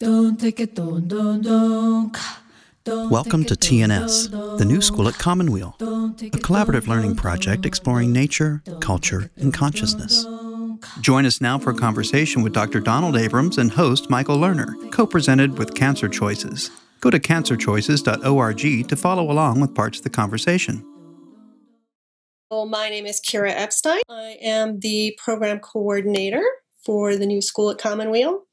Welcome to TNS, The New School at Commonweal, a collaborative learning project exploring nature, culture, and consciousness. Join us now for a conversation with Dr. Donald Abrams and host Michael Lerner, co-presented with Cancer Choices. Go to cancerchoices.org to follow along with parts of the conversation. Well, my name is Kira Epstein. I am the program coordinator for the New School at Commonweal.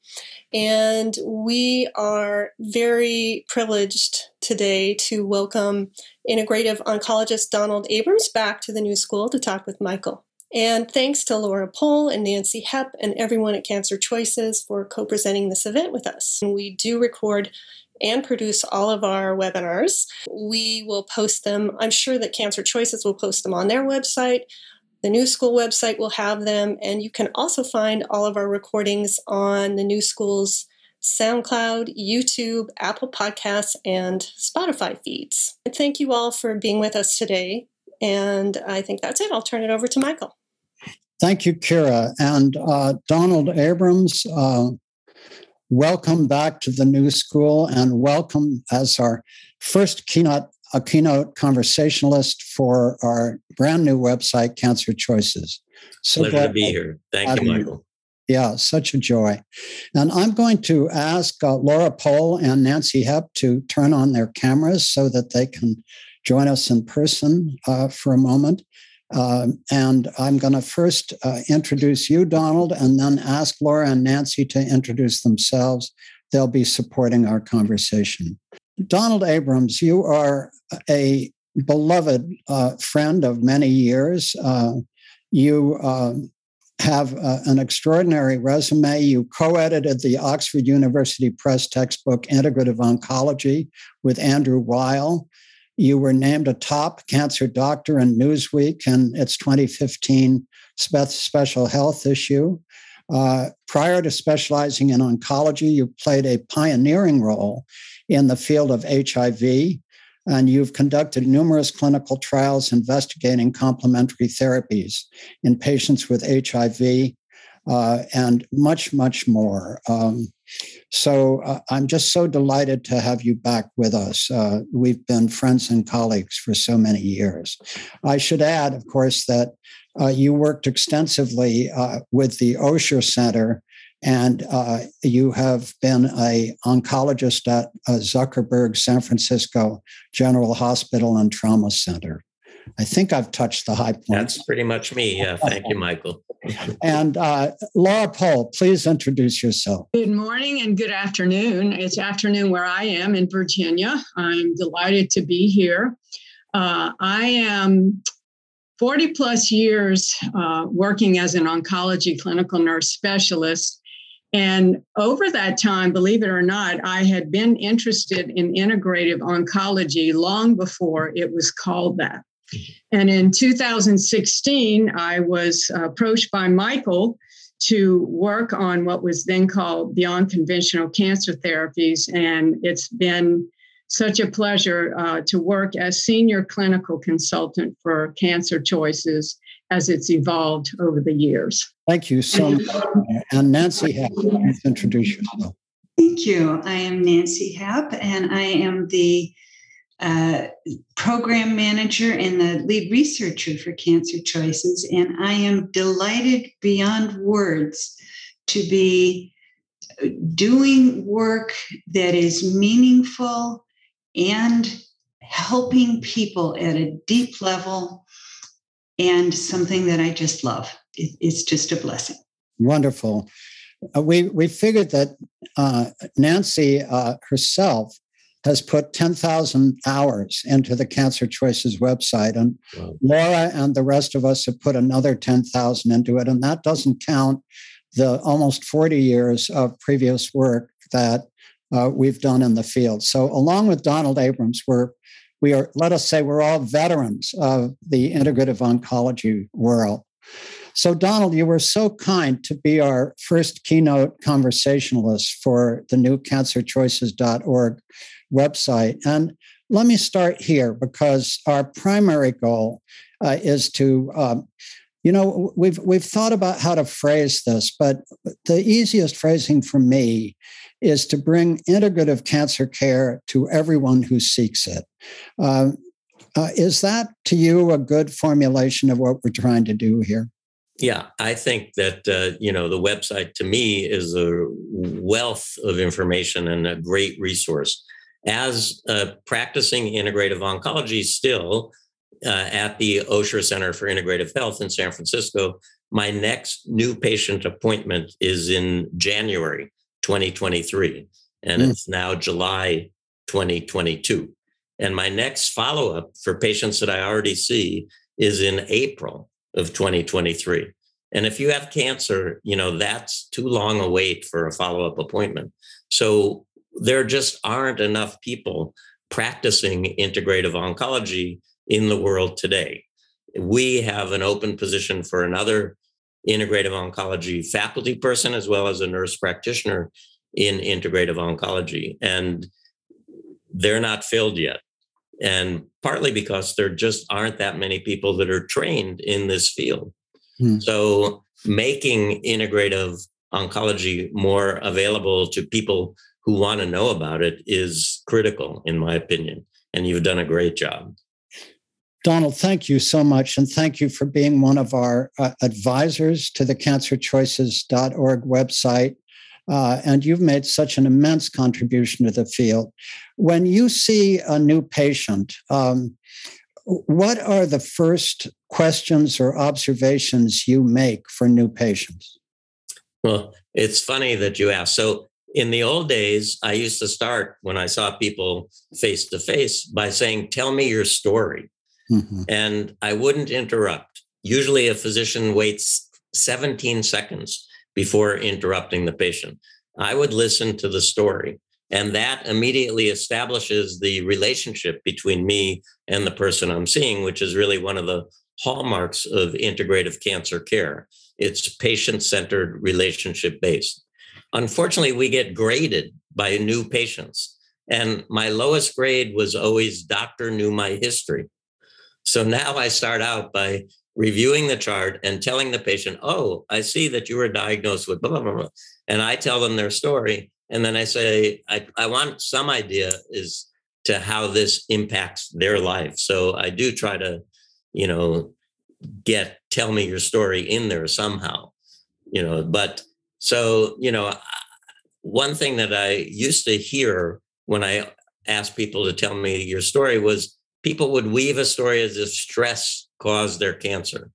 And we are very privileged today to welcome integrative oncologist Donald Abrams back to the New School to talk with Michael. And thanks to Laura Pohl and Nancy Hepp and everyone at Cancer Choices for co-presenting this event with us. And we do record and produce all of our webinars. We will post them. I'm sure that Cancer Choices will post them on their website. The New School website will have them, and you can also find all of our recordings on the New School's SoundCloud, YouTube, Apple Podcasts, and Spotify feeds. And thank you all for being with us today, and I think that's it. I'll turn it over to Michael. Thank you, Kira. And Donald Abrams, welcome back to the New School, and welcome as our first keynote conversationalist for our brand new website, Cancer Choices. So pleasure to be here. Thank you, Michael. Yeah, such a joy. And I'm going to ask Laura Pohl and Nancy Hepp to turn on their cameras so that they can join us in person for a moment. And I'm going to first introduce you, Donald, and then ask Laura and Nancy to introduce themselves. They'll be supporting our conversation. Donald Abrams, you are a beloved friend of many years. You have an extraordinary resume. You co-edited the Oxford University Press textbook, Integrative Oncology, with Andrew Weil. You were named a top cancer doctor in Newsweek in its 2015 special health issue. Prior to specializing in oncology, you played a pioneering role in the field of HIV, and you've conducted numerous clinical trials investigating complementary therapies in patients with HIV and much, much more. So I'm just so delighted to have you back with us. We've been friends and colleagues for so many years. I should add, of course, that you worked extensively with the Osher Center, and you have been an oncologist at Zuckerberg San Francisco General Hospital and Trauma Center. I think I've touched the high points. That's pretty much me. Yeah, thank you, Michael. And Laura Pohl, please introduce yourself. Good morning and good afternoon. It's afternoon where I am in Virginia. I'm delighted to be here. I am 40 plus years working as an oncology clinical nurse specialist. And over that time, believe it or not, I had been interested in integrative oncology long before it was called that. And in 2016, I was approached by Michael to work on what was then called Beyond Conventional Cancer Therapies. And it's been such a pleasure to work as senior clinical consultant for Cancer Choices as it's evolved over the years. Thank you so much. And Nancy Hepp, please introduce yourself. Thank you. I am Nancy Hepp, and I am the program manager and the lead researcher for Cancer Choices. And I am delighted beyond words to be doing work that is meaningful and helping people at a deep level, and something that I just love. It's just a blessing. Wonderful. We figured that Nancy herself has put 10,000 hours into the Cancer Choices website. And wow. Laura and the rest of us have put another 10,000 into it. And that doesn't count the almost 40 years of previous work that we've done in the field. So along with Donald Abrams, we are, let us say, we're all veterans of the integrative oncology world. So Donald, you were so kind to be our first keynote conversationalist for the new cancerchoices.org website. And let me start here because our primary goal is to, we've thought about how to phrase this, but the easiest phrasing for me is to bring integrative cancer care to everyone who seeks it. Is that, to you, a good formulation of what we're trying to do here? Yeah, I think that, the website to me is a wealth of information and a great resource. As practicing integrative oncology still at the Osher Center for Integrative Health in San Francisco, my next new patient appointment is in January 2023, and it's now July 2022. And my next follow-up for patients that I already see is in April of 2023. And if you have cancer, that's too long a wait for a follow-up appointment. So there just aren't enough people practicing integrative oncology in the world today. We have an open position for another integrative oncology faculty person, as well as a nurse practitioner in integrative oncology. And they're not filled yet. And partly because there just aren't that many people that are trained in this field. So making integrative oncology more available to people who want to know about it is critical, in my opinion. And you've done a great job. Donald, thank you so much. And thank you for being one of our advisors to the cancerchoices.org website. And you've made such an immense contribution to the field. When you see a new patient, what are the first questions or observations you make for new patients? Well, it's funny that you ask. So in the old days, I used to start when I saw people face to face by saying, tell me your story. And I wouldn't interrupt. Usually a physician waits 17 seconds before interrupting the patient. I would listen to the story. And that immediately establishes the relationship between me and the person I'm seeing, which is really one of the hallmarks of integrative cancer care. It's patient-centered, relationship-based. Unfortunately, we get graded by new patients. And my lowest grade was always doctor knew my history. So now I start out by reviewing the chart and telling the patient, oh, I see that you were diagnosed with blah, blah, blah. And I tell them their story. And then I say, I want some idea as to how this impacts their life. So I do try to, tell me your story in there somehow, one thing that I used to hear when I asked people to tell me your story was people would weave a story as if stress caused their cancer.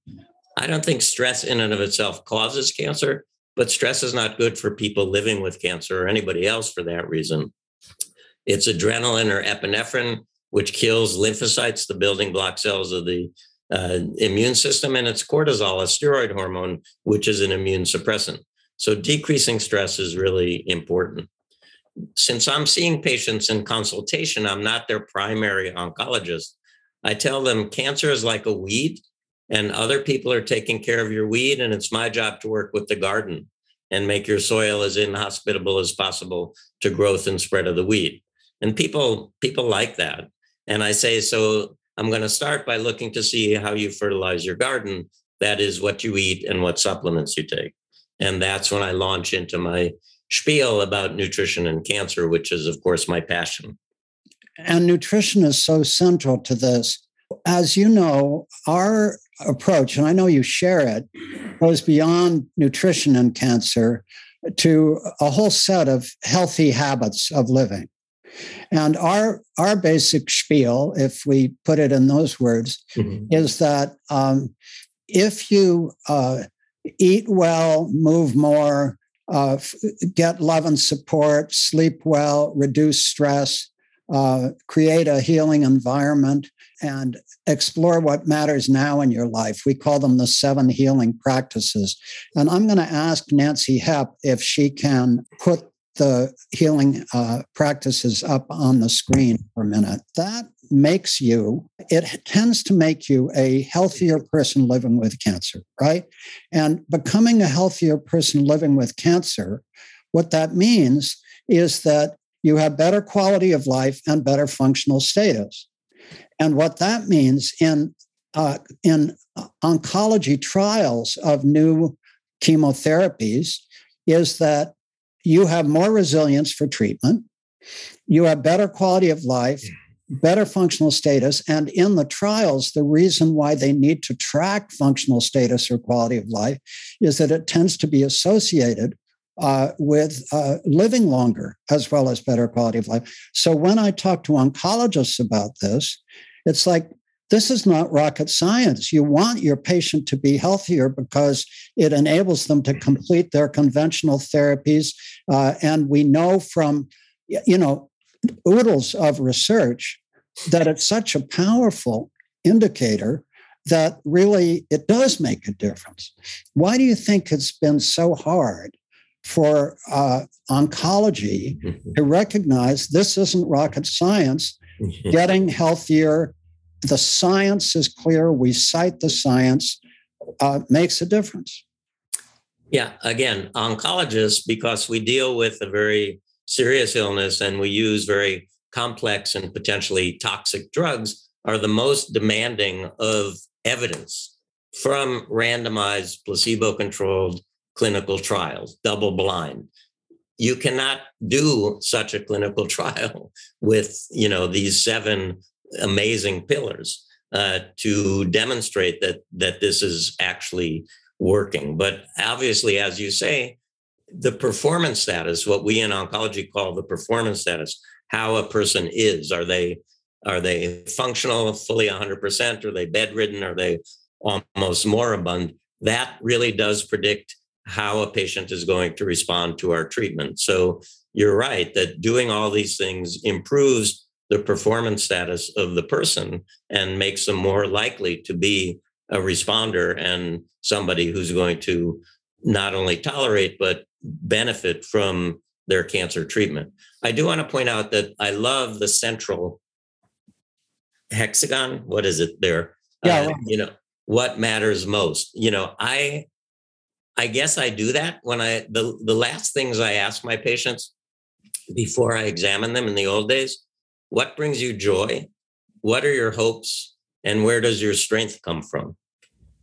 I don't think stress in and of itself causes cancer, but stress is not good for people living with cancer or anybody else for that reason. It's adrenaline or epinephrine, which kills lymphocytes, the building block cells of the immune system, and it's cortisol, a steroid hormone, which is an immune suppressant. So decreasing stress is really important. Since I'm seeing patients in consultation, I'm not their primary oncologist. I tell them cancer is like a weed and other people are taking care of your weed. And it's my job to work with the garden and make your soil as inhospitable as possible to growth and spread of the weed. And people like that. And I say, so I'm going to start by looking to see how you fertilize your garden. That is what you eat and what supplements you take. And that's when I launch into my spiel about nutrition and cancer, which is, of course, my passion. And nutrition is so central to this. As you know, our approach, and I know you share it, goes beyond nutrition and cancer to a whole set of healthy habits of living. And our basic spiel, if we put it in those words, is that if you eat well, move more, get love and support, sleep well, reduce stress, create a healing environment, and explore what matters now in your life. We call them the 7 healing practices. And I'm going to ask Nancy Hepp if she can put the healing practices up on the screen for a minute. It tends to make you a healthier person living with cancer, right? And becoming a healthier person living with cancer, what that means is that you have better quality of life and better functional status. And what that means in oncology trials of new chemotherapies is that you have more resilience for treatment. You have better quality of life, better functional status. And in the trials, the reason why they need to track functional status or quality of life is that it tends to be associated with living longer as well as better quality of life. So when I talk to oncologists about this, it's like, this is not rocket science. You want your patient to be healthier because it enables them to complete their conventional therapies. And we know from, you know, oodles of research that it's such a powerful indicator that really it does make a difference. Why do you think it's been so hard for oncology to recognize this isn't rocket science? Getting healthier, the science is clear. We cite the science, makes a difference. Yeah, again, oncologists, because we deal with a very serious illness and we use very complex and potentially toxic drugs, are the most demanding of evidence from randomized placebo-controlled clinical trials, double-blind. You cannot do such a clinical trial with, you know, these seven amazing pillars to demonstrate that this is actually working. But obviously, as you say, the performance status, what we in oncology call the performance status, how a person is, are they functional, fully 100%? Are they bedridden? Are they almost moribund? That really does predict how a patient is going to respond to our treatment. So you're right that doing all these things improves the performance status of the person and makes them more likely to be a responder and somebody who's going to not only tolerate, but benefit from their cancer treatment. I do want to point out that I love the central hexagon. What is it there? Yeah. You know, what matters most? You know, I guess I do that when the last things I ask my patients before I examine them in the old days: what brings you joy? What are your hopes? And where does your strength come from?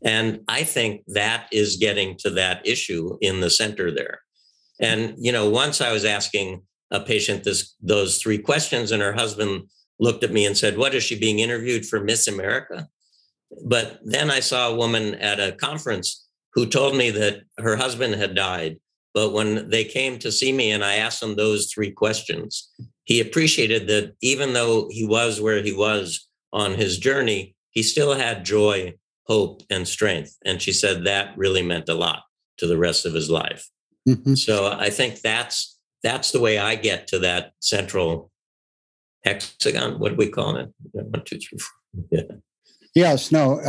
And I think that is getting to that issue in the center there. And, you know, once I was asking a patient those three questions, and her husband looked at me and said, "What is she being interviewed for, Miss America?" But then I saw a woman at a conference who told me that her husband had died. But when they came to see me and I asked them those three questions, he appreciated that even though he was where he was on his journey, he still had joy, hope, and strength. And she said that really meant a lot to the rest of his life. Mm-hmm. So I think that's the way I get to that central hexagon. What do we call it? 1, 2, 3, 4. Yeah. Yes, no,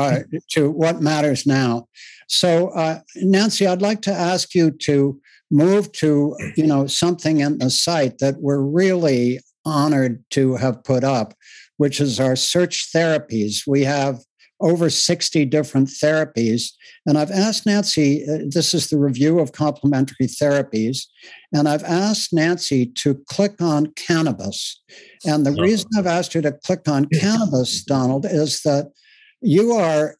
to what matters now. So, Nancy, I'd like to ask you to move to, you know, something in the site that we're really honored to have put up, which is our search therapies. We have over 60 different therapies. And I've asked Nancy, this is the review of complementary therapies, and I've asked Nancy to click on cannabis. And the reason I've asked her to click on cannabis, Donald, is that you are,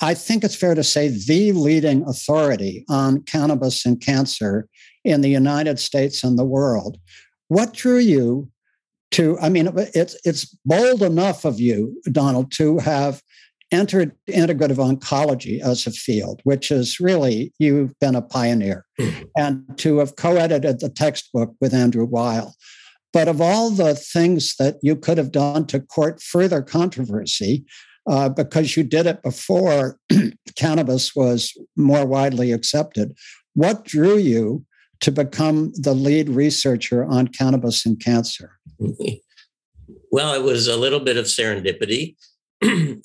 I think it's fair to say, the leading authority on cannabis and cancer in the United States and the world. What drew you to, I mean, it's bold enough of you, Donald, to have entered integrative oncology as a field, which is really, you've been a pioneer, and to have co-edited the textbook with Andrew Weil. But of all the things that you could have done to court further controversy, because you did it before cannabis was more widely accepted, what drew you to become the lead researcher on cannabis and cancer? Well, it was a little bit of serendipity. In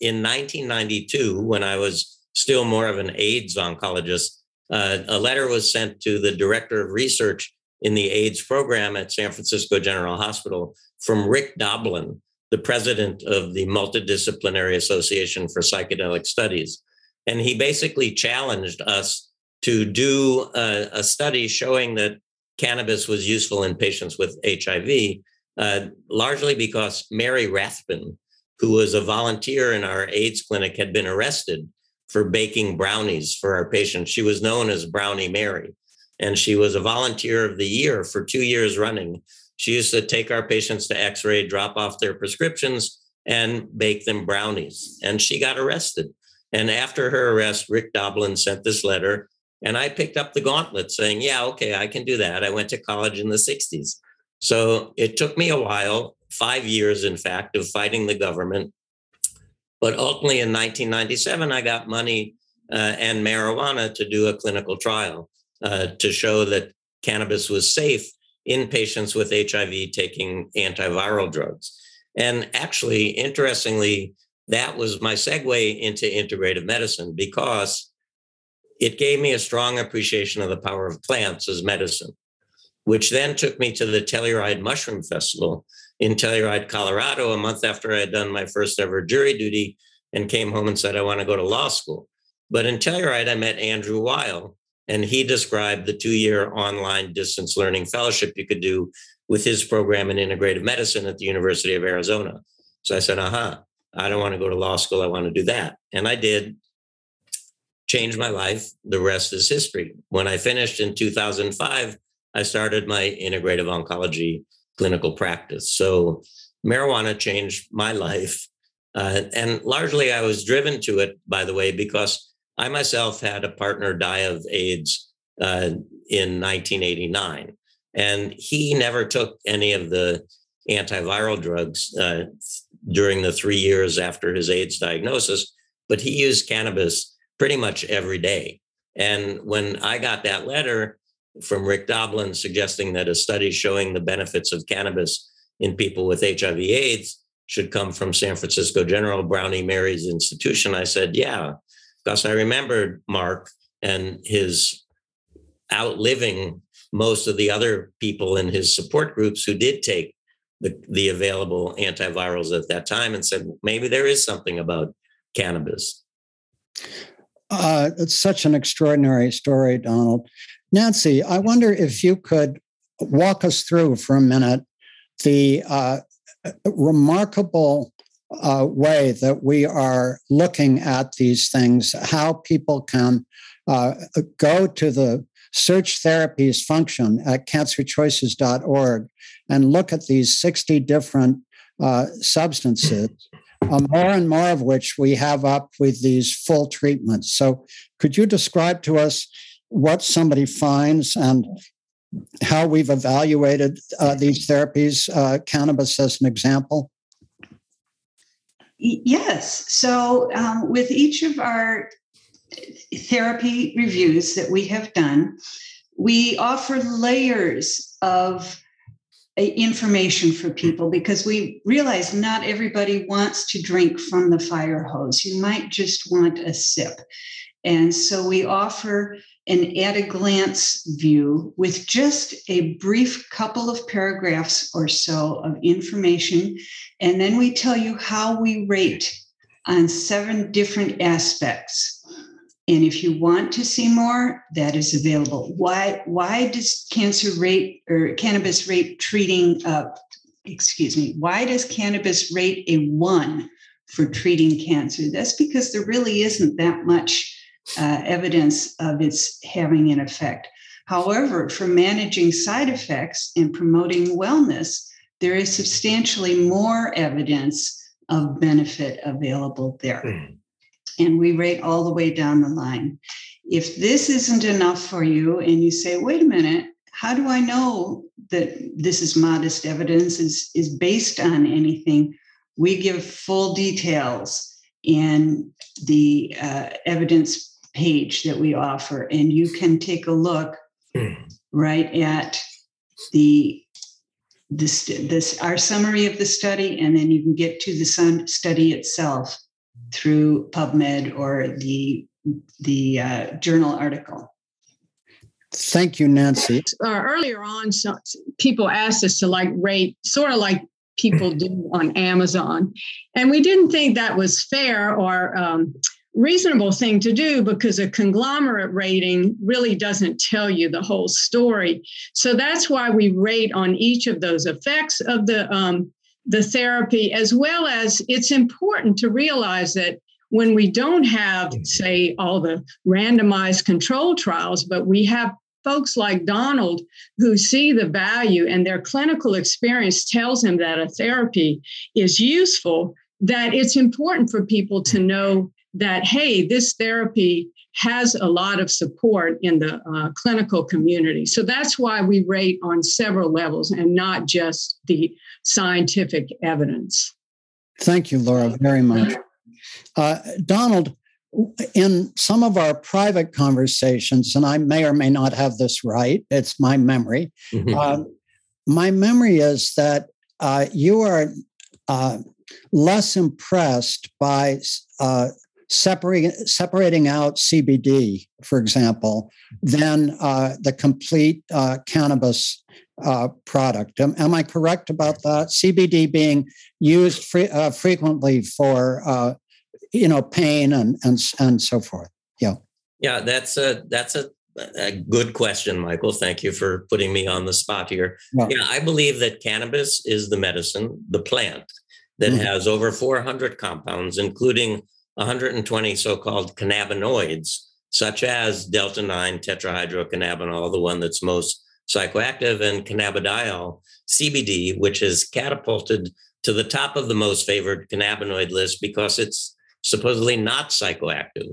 1992, when I was still more of an AIDS oncologist, a letter was sent to the director of research in the AIDS program at San Francisco General Hospital from Rick Doblin, the president of the Multidisciplinary Association for Psychedelic Studies. And he basically challenged us to do a study showing that cannabis was useful in patients with HIV, largely because Mary Rathbun, who was a volunteer in our AIDS clinic, had been arrested for baking brownies for our patients. She was known as Brownie Mary. And she was a volunteer of the year for 2 years running. She used to take our patients to x-ray, drop off their prescriptions, and bake them brownies. And she got arrested. And after her arrest, Rick Doblin sent this letter. And I picked up the gauntlet saying, yeah, okay, I can do that. I went to college in the 60s. So it took me a while, 5 years, in fact, of fighting the government. But ultimately in 1997, I got money and marijuana to do a clinical trial to show that cannabis was safe in patients with HIV taking antiviral drugs. And actually, interestingly, that was my segue into integrative medicine, because it gave me a strong appreciation of the power of plants as medicine, which then took me to the Telluride Mushroom Festival in Telluride, Colorado, a month after I had done my first ever jury duty and came home and said, I want to go to law school. But in Telluride, I met Andrew Weil, and he described the 2-year online distance learning fellowship you could do with his program in integrative medicine at the University of Arizona. So I said, I don't want to go to law school. I want to do that. And I did. Changed my life. The rest is history. When I finished in 2005, I started my integrative oncology clinical practice. So marijuana changed my life. And largely I was driven to it, by the way, because I myself had a partner die of AIDS in 1989. And he never took any of the antiviral drugs during the 3 years after his AIDS diagnosis, but he used cannabis pretty much every day. And when I got that letter from Rick Doblin suggesting that a study showing the benefits of cannabis in people with HIV/AIDS should come from San Francisco General Brownie Mary's institution, I said, yeah, because I remembered Mark and his outliving most of the other people in his support groups who did take the available antivirals at that time, and said, maybe there is something about cannabis. It's such an extraordinary story, Donald. Nancy, I wonder if you could walk us through for a minute the remarkable way that we are looking at these things, how people can go to the Search Therapies function at cancerchoices.org and look at these 60 different substances, more and more of which we have up with these full treatments. So could you describe to us what somebody finds and how we've evaluated these therapies, cannabis as an example? Yes. So with each of our therapy reviews that we have done, we offer layers of information for people, because we realize not everybody wants to drink from the fire hose. You might just want a sip. And so we offer an at-a-glance view with just a brief couple of paragraphs or so of information. And then we tell you how we rate on 7 different aspects. And if you want to see more, that is available. Why does cannabis rate why does cannabis rate a 1 for treating cancer? That's because there really isn't that much evidence of its having an effect. However, for managing side effects and promoting wellness, there is substantially more evidence of benefit available there. And we rate all the way down the line. If this isn't enough for you and you say, wait a minute, how do I know that this is modest evidence, is based on anything? We give full details in the evidence page that we offer. And you can take a look right at our summary of the study, and then you can get to the study itself through PubMed or the journal article. Thank you, Nancy. Earlier on, people asked us to rate, sort of like people do on Amazon. And we didn't think that was fair or reasonable thing to do, because a conglomerate rating really doesn't tell you the whole story. So that's why we rate on each of those effects of the therapy, as well as it's important to realize that when we don't have, say, all the randomized control trials, but we have folks like Donald who see the value and their clinical experience tells him that a therapy is useful, that it's important for people to know that, hey, this therapy has a lot of support in the clinical community. So that's why we rate on several levels and not just the scientific evidence. Thank you, Laura, very much. Donald, in some of our private conversations, and I may or may not have this right, it's my memory. My memory is that you are less impressed by separating out CBD, for example, than the complete cannabis product. Am I correct about that? CBD being used frequently for pain and so forth. Yeah, that's a good question, Michael. Thank you for putting me on the spot here. Well, yeah, I believe that cannabis is the medicine, the plant that has over 400 compounds, including 120 so-called cannabinoids, such as delta-9 tetrahydrocannabinol, the one that's most psychoactive, and cannabidiol, CBD, which is catapulted to the top of the most favored cannabinoid list because it's supposedly not psychoactive.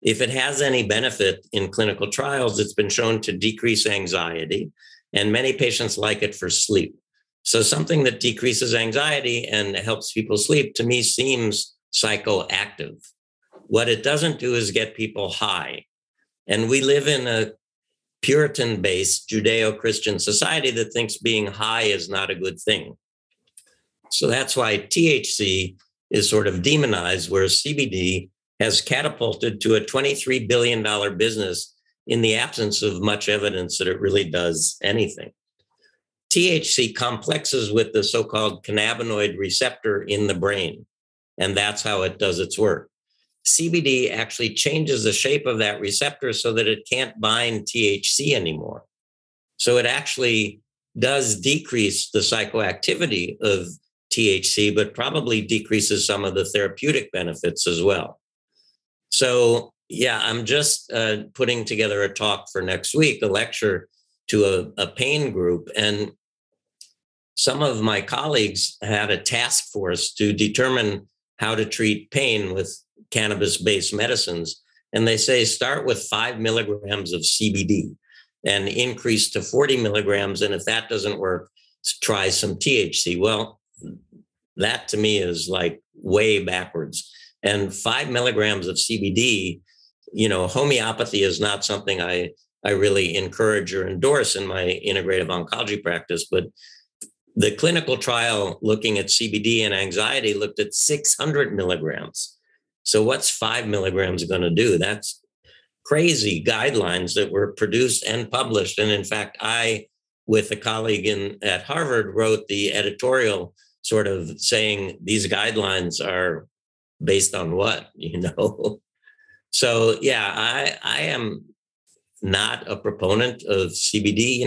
If it has any benefit in clinical trials, it's been shown to decrease anxiety, and many patients like it for sleep. So something that decreases anxiety and helps people sleep, to me, seems psychoactive. What it doesn't do is get people high. And we live in a Puritan-based Judeo-Christian society that thinks being high is not a good thing. So that's why THC is sort of demonized, where CBD has catapulted to a $23 billion business in the absence of much evidence that it really does anything. THC complexes with the so-called cannabinoid receptor in the brain, and that's how it does its work. CBD actually changes the shape of that receptor so that it can't bind THC anymore. So it actually does decrease the psychoactivity of THC, but probably decreases some of the therapeutic benefits as well. So, yeah, I'm just putting together a talk for next week, a lecture to a pain group. And some of my colleagues had a task force to determine how to treat pain with cannabis-based medicines. And they say, start with 5 milligrams of CBD and increase to 40 milligrams. And if that doesn't work, try some THC. Well, that to me is like way backwards. And 5 milligrams of CBD, homeopathy is not something I really encourage or endorse in my integrative oncology practice. But the clinical trial looking at CBD and anxiety looked at 600 milligrams. So what's 5 milligrams going to do? That's crazy guidelines that were produced and published. And in fact, I, with a colleague at Harvard, wrote the editorial sort of saying these guidelines are based on what, So, yeah, I am not a proponent of CBD.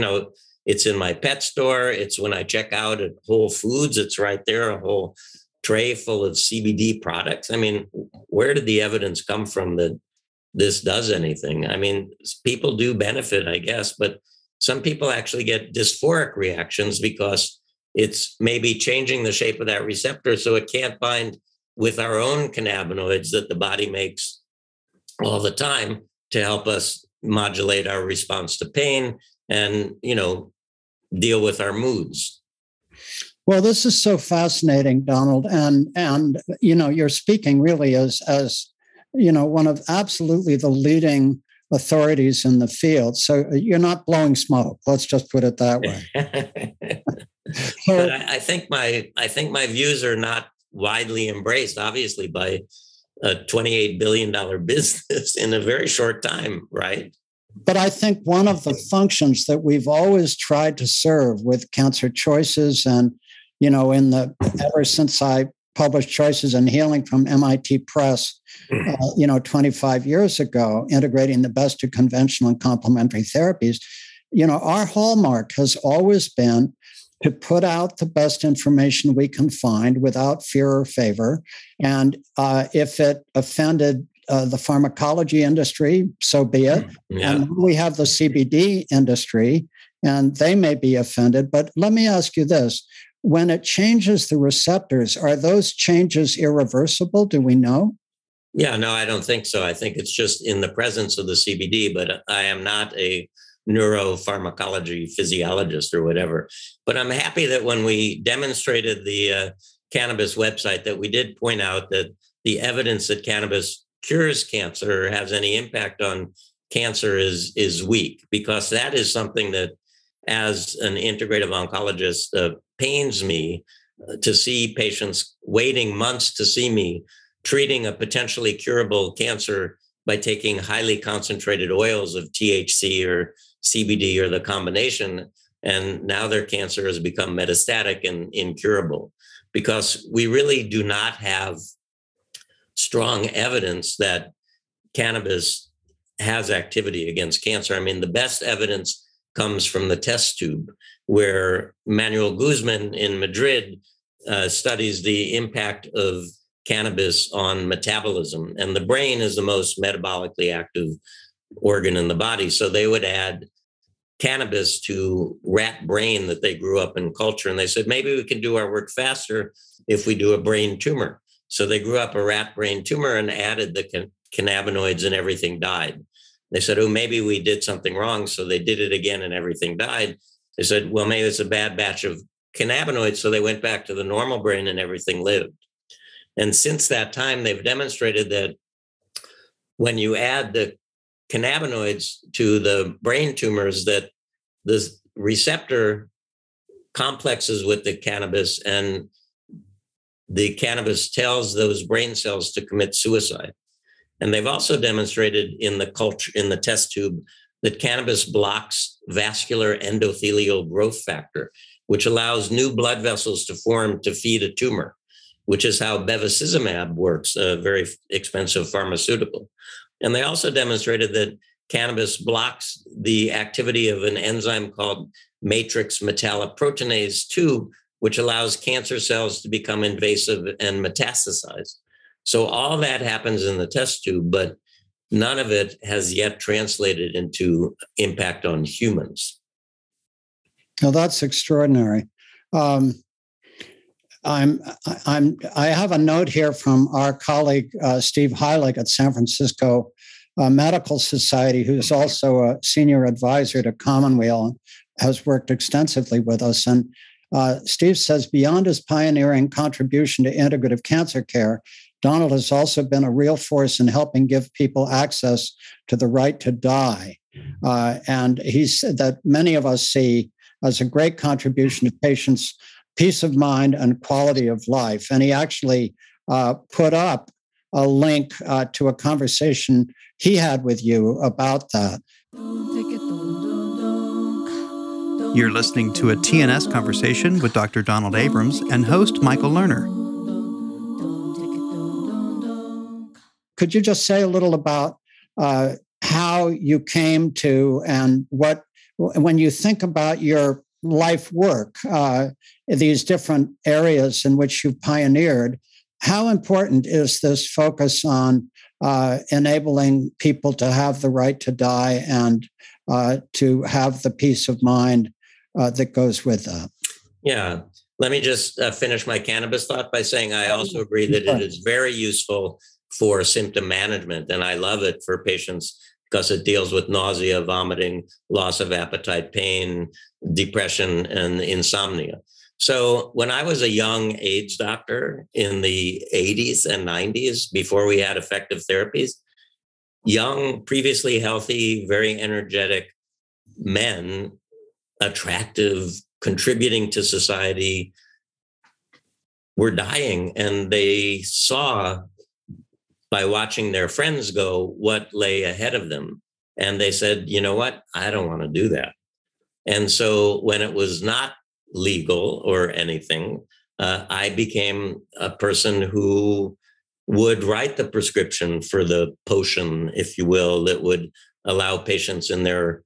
It's in my pet store. It's when I check out at Whole Foods. It's right there, a whole tray full of CBD products. I mean, where did the evidence come from that this does anything? I mean, people do benefit, I guess, but some people actually get dysphoric reactions because it's maybe changing the shape of that receptor so it can't bind with our own cannabinoids that the body makes all the time to help us modulate our response to pain and, deal with our moods. Well, this is so fascinating, Donald. And you're speaking really as one of absolutely the leading authorities in the field. So you're not blowing smoke. Let's just put it that way. But I think my views are not widely embraced, obviously, by a $28 billion business in a very short time, right? But I think one of the functions that we've always tried to serve with Cancer Choices and, ever since I published Choices and Healing from MIT Press, 25 years ago, integrating the best of conventional and complementary therapies, our hallmark has always been to put out the best information we can find without fear or favor. And if it offended the pharmacology industry, so be it. Yeah. And we have the CBD industry, and they may be offended. But let me ask you this. When it changes the receptors, are those changes irreversible? Do we know? Yeah, no, I don't think so. I think it's just in the presence of the CBD, but I am not a neuropharmacology physiologist or whatever. But I'm happy that when we demonstrated the cannabis website, that we did point out that the evidence that cannabis cures cancer or has any impact on cancer is weak, because that is something that, as an integrative oncologist, pains me to see patients waiting months to see me treating a potentially curable cancer by taking highly concentrated oils of THC or CBD or the combination. And now their cancer has become metastatic and incurable, because we really do not have strong evidence that cannabis has activity against cancer. I mean, the best evidence comes from the test tube, where Manuel Guzman in Madrid studies the impact of cannabis on metabolism. And the brain is the most metabolically active organ in the body. So they would add cannabis to rat brain that they grew up in culture. And they said, maybe we can do our work faster if we do a brain tumor. So they grew up a rat brain tumor and added the cannabinoids, and everything died. They said, oh, maybe we did something wrong. So they did it again and everything died. They said, well, maybe it's a bad batch of cannabinoids. So they went back to the normal brain and everything lived. And since that time, they've demonstrated that when you add the cannabinoids to the brain tumors, that the receptor complexes with the cannabis, and the cannabis tells those brain cells to commit suicide. And they've also demonstrated in the culture, in the test tube, that cannabis blocks vascular endothelial growth factor, which allows new blood vessels to form to feed a tumor, which is how bevacizumab works, a very expensive pharmaceutical. And they also demonstrated that cannabis blocks the activity of an enzyme called matrix metalloproteinase 2, which allows cancer cells to become invasive and metastasize. So all that happens in the test tube, but none of it has yet translated into impact on humans. Now, that's extraordinary. I have a note here from our colleague, Steve Heilig at San Francisco Medical Society, who's also a senior advisor to Commonweal and has worked extensively with us. And Steve says, beyond his pioneering contribution to integrative cancer care, Donald has also been a real force in helping give people access to the right to die. And he said that many of us see as a great contribution to patients' peace of mind and quality of life. And he actually put up a link to a conversation he had with you about that. You're listening to a TNS conversation with Dr. Donald Abrams and host Michael Lerner. Could you just say a little about how you came to, and what, when you think about your life work, these different areas in which you've pioneered, how important is this focus on enabling people to have the right to die and to have the peace of mind that goes with that? Yeah. Let me just finish my cannabis thought by saying I also agree that it is very useful for symptom management. And I love it for patients because it deals with nausea, vomiting, loss of appetite, pain, depression, and insomnia. So when I was a young AIDS doctor in the 80s and 90s, before we had effective therapies, young, previously healthy, very energetic men, attractive, contributing to society, were dying. And they saw, by watching their friends go, what lay ahead of them. And they said, you know what? I don't want to do that. And so when it was not legal or anything, I became a person who would write the prescription for the potion, if you will, that would allow patients in their,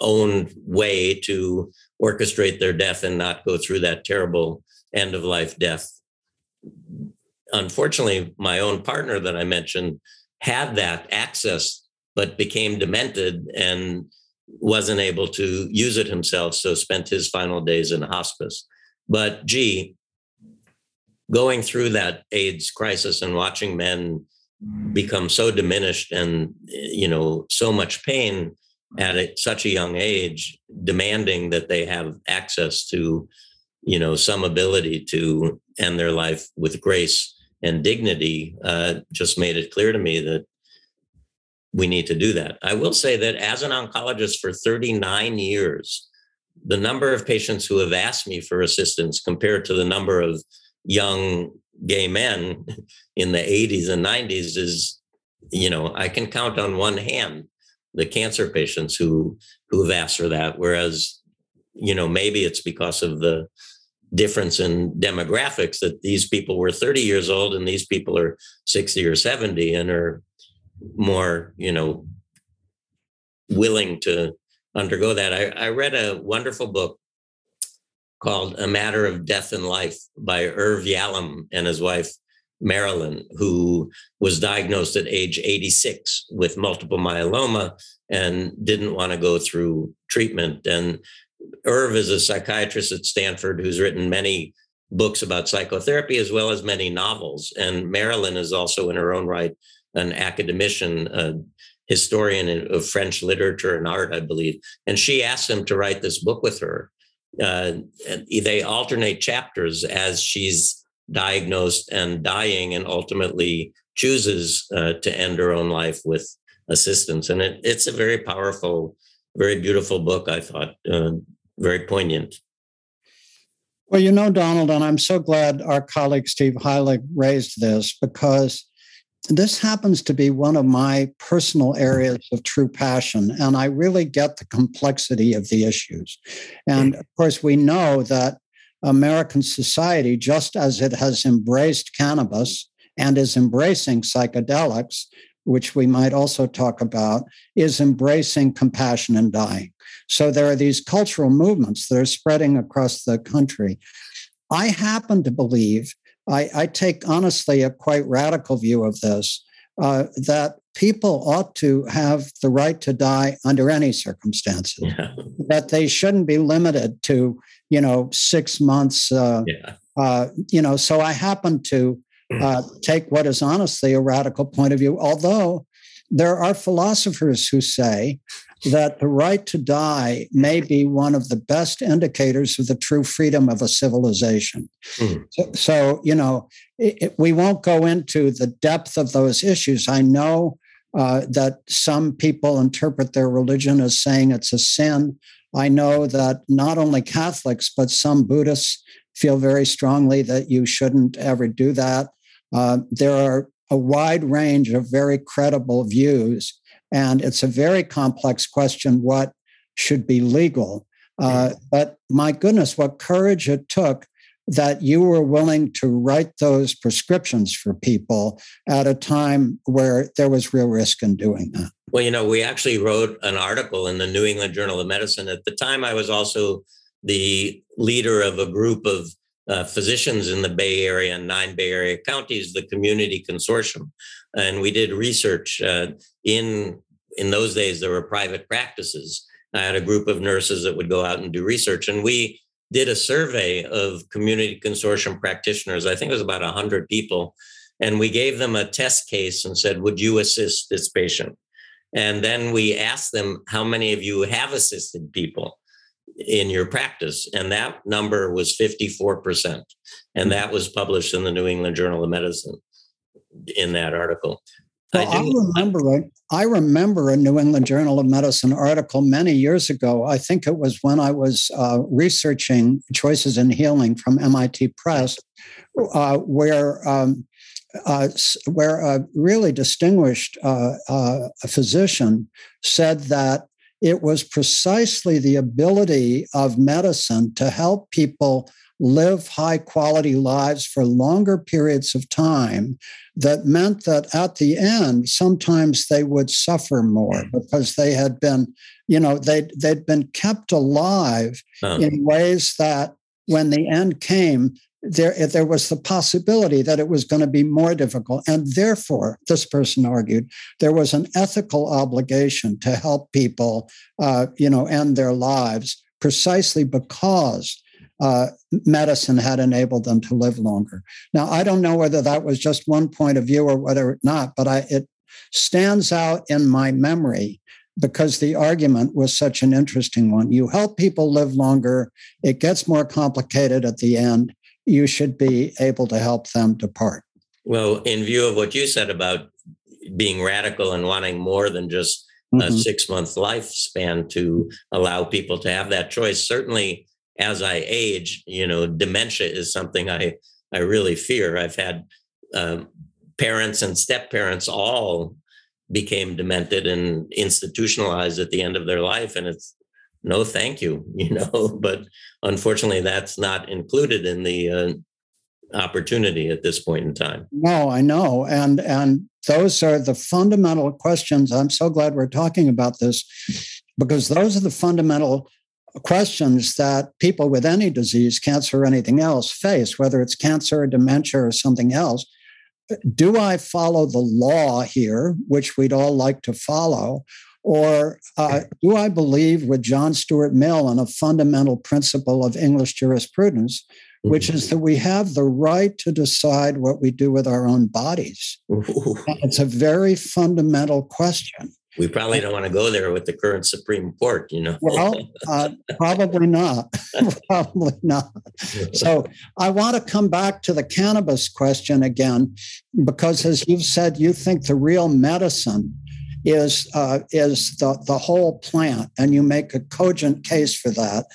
own way to orchestrate their death and not go through that terrible end of life death unfortunately, my own partner that I mentioned had that access, but became demented and wasn't able to use it himself, so spent his final days in hospice. But gee, going through that AIDS crisis and watching men become so diminished and, you know, so much pain at such a young age, demanding that they have access to, you know, some ability to end their life with grace and dignity, just made it clear to me that we need to do that. I will say that as an oncologist for 39 years, the number of patients who have asked me for assistance compared to the number of young gay men in the 80s and 90s is, you know, I can count on one hand the cancer patients who have asked for that. Whereas, you know, maybe it's because of the difference in demographics that these people were 30 years old and these people are 60 or 70 and are more, you know, willing to undergo that. I read a wonderful book called A Matter of Death and Life by Irv Yalom and his wife, Marilyn, who was diagnosed at age 86 with multiple myeloma and didn't want to go through treatment. And Irv is a psychiatrist at Stanford who's written many books about psychotherapy as well as many novels. And Marilyn is also in her own right an academician, a historian of French literature and art, I believe. And she asked him to write this book with her. They alternate chapters as she's diagnosed and dying and ultimately chooses to end her own life with assistance. And it's a very powerful, very beautiful book, I thought, very poignant. Well, you know, Donald, and I'm so glad our colleague Steve Heilig raised this, because this happens to be one of my personal areas of true passion, and I really get the complexity of the issues. And of course, we know that American society, just as it has embraced cannabis and is embracing psychedelics, which we might also talk about, is embracing compassion in dying. So there are these cultural movements that are spreading across the country. I happen to believe, I take honestly a quite radical view of this, that people ought to have the right to die under any circumstances, that they shouldn't be limited to, you know, 6 months. You know, so I happen to take what is honestly a radical point of view, although there are philosophers who say that the right to die may be one of the best indicators of the true freedom of a civilization. Mm-hmm. So, you know, we won't go into the depth of those issues. I know that some people interpret their religion as saying it's a sin. I know that not only Catholics, but some Buddhists feel very strongly that you shouldn't ever do that. There are a wide range of very credible views. And it's a very complex question, what should be legal. But my goodness, what courage it took that you were willing to write those prescriptions for people at a time where there was real risk in doing that. Well, you know, we actually wrote an article in the New England Journal of Medicine. At the time, I was also the leader of a group of physicians in the Bay Area and 9 Bay Area counties, the Community Consortium. And we did research in those days, there were private practices. I had a group of nurses that would go out and do research. And we did a survey of community consortium practitioners. I think it was about 100 people. And we gave them a test case and said, would you assist this patient? And then we asked them, how many of you have assisted people in your practice? And that number was 54%. And that was published in the New England Journal of Medicine. In that article. Well, I remember a New England Journal of Medicine article many years ago. I think it was when I was researching Choices in Healing from MIT Press, where a really distinguished physician said that it was precisely the ability of medicine to help people live high-quality lives for longer periods of time that meant that at the end, sometimes they would suffer more because they had been, you know, they'd been kept alive in ways that when the end came, there was the possibility that it was going to be more difficult. And therefore, this person argued, there was an ethical obligation to help people, end their lives precisely because medicine had enabled them to live longer. Now, I don't know whether that was just one point of view or whether not, but it stands out in my memory because the argument was such an interesting one. You help people live longer. It gets more complicated at the end. You should be able to help them depart. Well, in view of what you said about being radical and wanting more than just a 6-month lifespan to allow people to have that choice, certainly as I age, dementia is something I really fear. I've had parents and step-parents all became demented and institutionalized at the end of their life. And it's no, thank you, but unfortunately, that's not included in the opportunity at this point in time. No, I know. And those are the fundamental questions. I'm so glad we're talking about this because those are the fundamental questions that people with any disease, cancer or anything else, face, whether it's cancer or dementia or something else. Do I follow the law here, which we'd all like to follow? Or do I believe with John Stuart Mill in a fundamental principle of English jurisprudence, which is that we have the right to decide what we do with our own bodies? It's a very fundamental question. We probably don't want to go there with the current Supreme Court, Well, probably not. Probably not. So I want to come back to the cannabis question again, because as you've said, you think the real medicine is the whole plant, and you make a cogent case for that.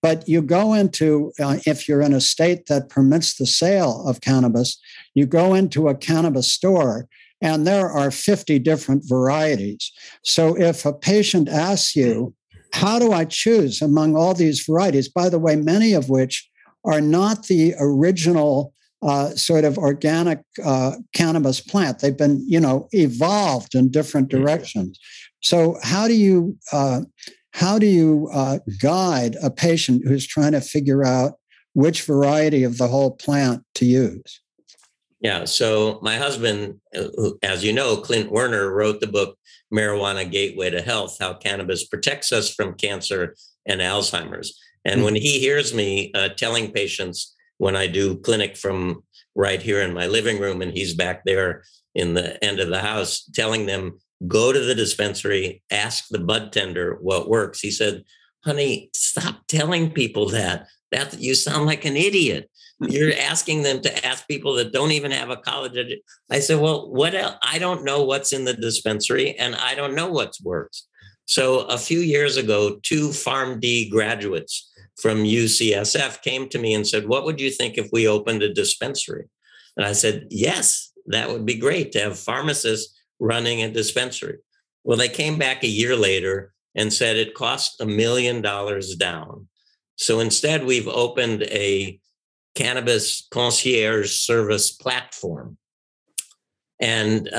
But you go into, if you're in a state that permits the sale of cannabis, you go into a cannabis store, and there are 50 different varieties. So if a patient asks you, how do I choose among all these varieties, by the way, many of which are not the original sort of organic cannabis plant. They've been, evolved in different directions. So how do you guide a patient who's trying to figure out which variety of the whole plant to use? Yeah. So my husband, as you know, Clint Werner, wrote the book Marijuana Gateway to Health: How Cannabis Protects Us from Cancer and Alzheimer's. And when he hears me telling patients, when I do clinic from right here in my living room and he's back there in the end of the house, telling them, go to the dispensary, ask the bud tender what works. He said, honey, stop telling people that you sound like an idiot. You're asking them to ask people that don't even have a college education. I said, well, what else? I don't know what's in the dispensary and I don't know what works. So a few years ago, 2 PharmD graduates from UCSF came to me and said, what would you think if we opened a dispensary? And I said, yes, that would be great to have pharmacists running a dispensary. Well, they came back a year later and said it cost $1 million down. So instead, we've opened a cannabis concierge service platform. And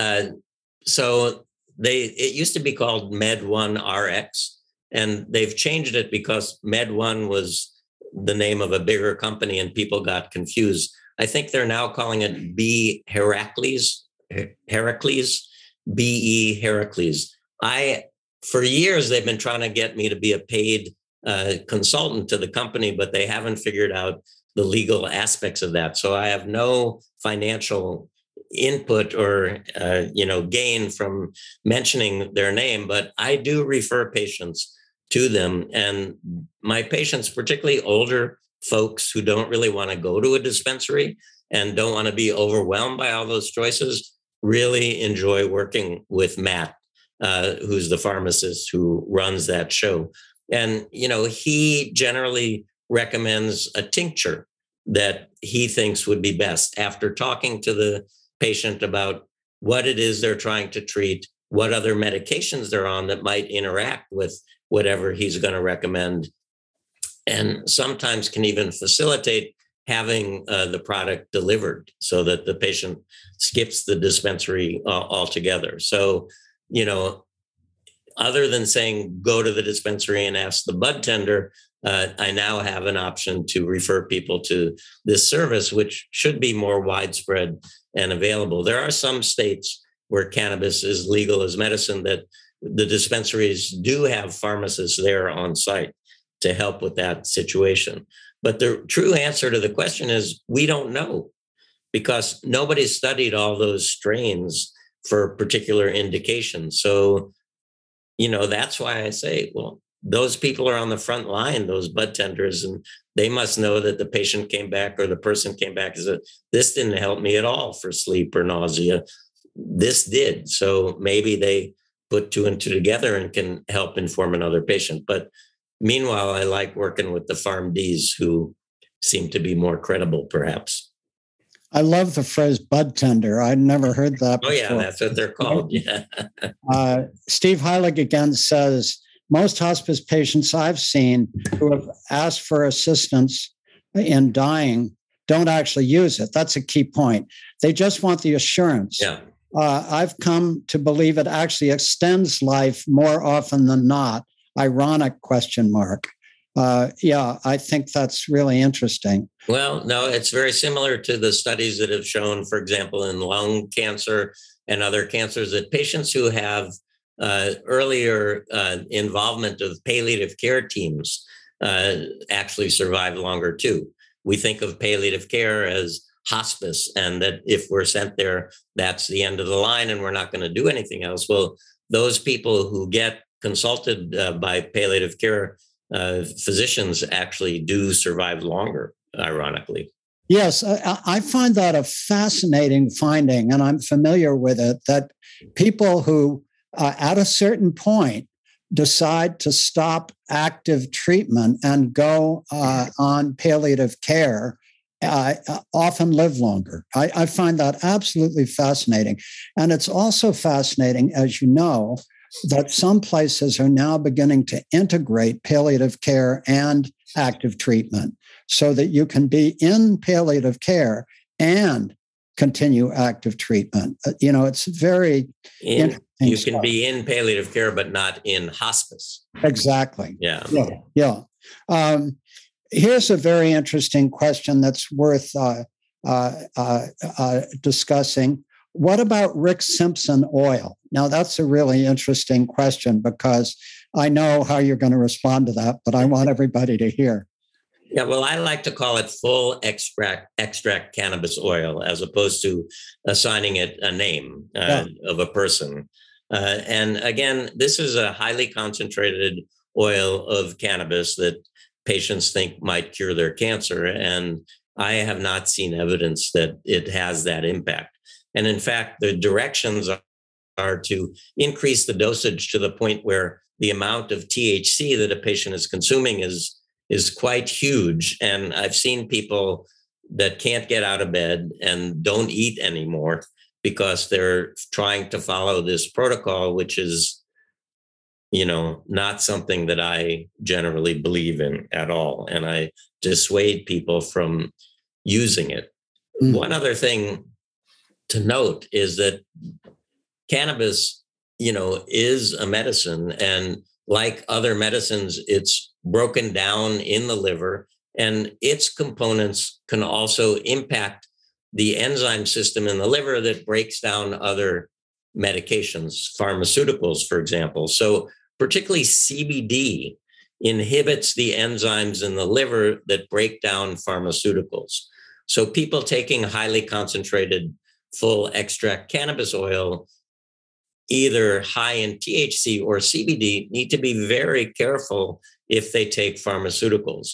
so it used to be called Med1Rx. And they've changed it because Med One was the name of a bigger company and people got confused. I think they're now calling it B Heracles, BE Heracles. For years, they've been trying to get me to be a paid consultant to the company, but they haven't figured out the legal aspects of that. So I have no financial input or gain from mentioning their name, but I do refer patients to them. And my patients, particularly older folks who don't really want to go to a dispensary and don't want to be overwhelmed by all those choices, really enjoy working with Matt, who's the pharmacist who runs that show. And, he generally recommends a tincture that he thinks would be best after talking to the patient about what it is they're trying to treat, what other medications they're on that might interact with whatever he's going to recommend, and sometimes can even facilitate having the product delivered so that the patient skips the dispensary altogether. So, other than saying, go to the dispensary and ask the bud tender, I now have an option to refer people to this service, which should be more widespread and available. There are some states where cannabis is legal as medicine that the dispensaries do have pharmacists there on site to help with that situation. But the true answer to the question is we don't know, because nobody studied all those strains for particular indications. So, you know, that's why I say, well, those people are on the front line, those bud tenders, and they must know that the patient came back or the person came back and said, this didn't help me at all for sleep or nausea. This did. So maybe they put two and two together and can help inform another patient. But meanwhile, I like working with the PharmDs who seem to be more credible, perhaps. I love the phrase bud tender. I'd never heard that before. Oh, yeah, that's what they're called. Yeah. Steve Heilig again says, most hospice patients I've seen who have asked for assistance in dying don't actually use it. That's a key point. They just want the assurance. Yeah. I've come to believe it actually extends life more often than not. Ironic question mark. Yeah, I think that's really interesting. Well, no, it's very similar to the studies that have shown, for example, in lung cancer and other cancers, that patients who have earlier involvement of palliative care teams actually survive longer too. We think of palliative care as hospice, and that if we're sent there, that's the end of the line and we're not going to do anything else. Well, those people who get consulted by palliative care physicians actually do survive longer, ironically. Yes, I find that a fascinating finding, and I'm familiar with it, that people who at a certain point decide to stop active treatment and go on palliative care often live longer. I find that absolutely fascinating. And it's also fascinating, as you know, that some places are now beginning to integrate palliative care and active treatment so that you can be in palliative care and continue active treatment. You know, it's very interesting. You can be in palliative care, but not in hospice. Exactly. Yeah. Yeah. Yeah. Here's a very interesting question that's worth discussing. What about Rick Simpson oil? Now, that's a really interesting question because I know how you're going to respond to that, but I want everybody to hear. Yeah, well, I like to call it full extract cannabis oil as opposed to assigning it a name of a person. And again, this is a highly concentrated oil of cannabis that patients think might cure their cancer. And I have not seen evidence that it has that impact. And in fact, the directions are to increase the dosage to the point where the amount of THC that a patient is consuming is quite huge. And I've seen people that can't get out of bed and don't eat anymore because they're trying to follow this protocol, which is, you know, not something that I generally believe in at all. And I dissuade people from using it. Mm. One other thing to note is that cannabis, you know, is a medicine, and like other medicines, it's broken down in the liver, and its components can also impact the enzyme system in the liver that breaks down other medications, pharmaceuticals, for example. So particularly CBD inhibits the enzymes in the liver that break down pharmaceuticals. So people taking highly concentrated full extract cannabis oil, either high in THC or CBD, need to be very careful if they take pharmaceuticals,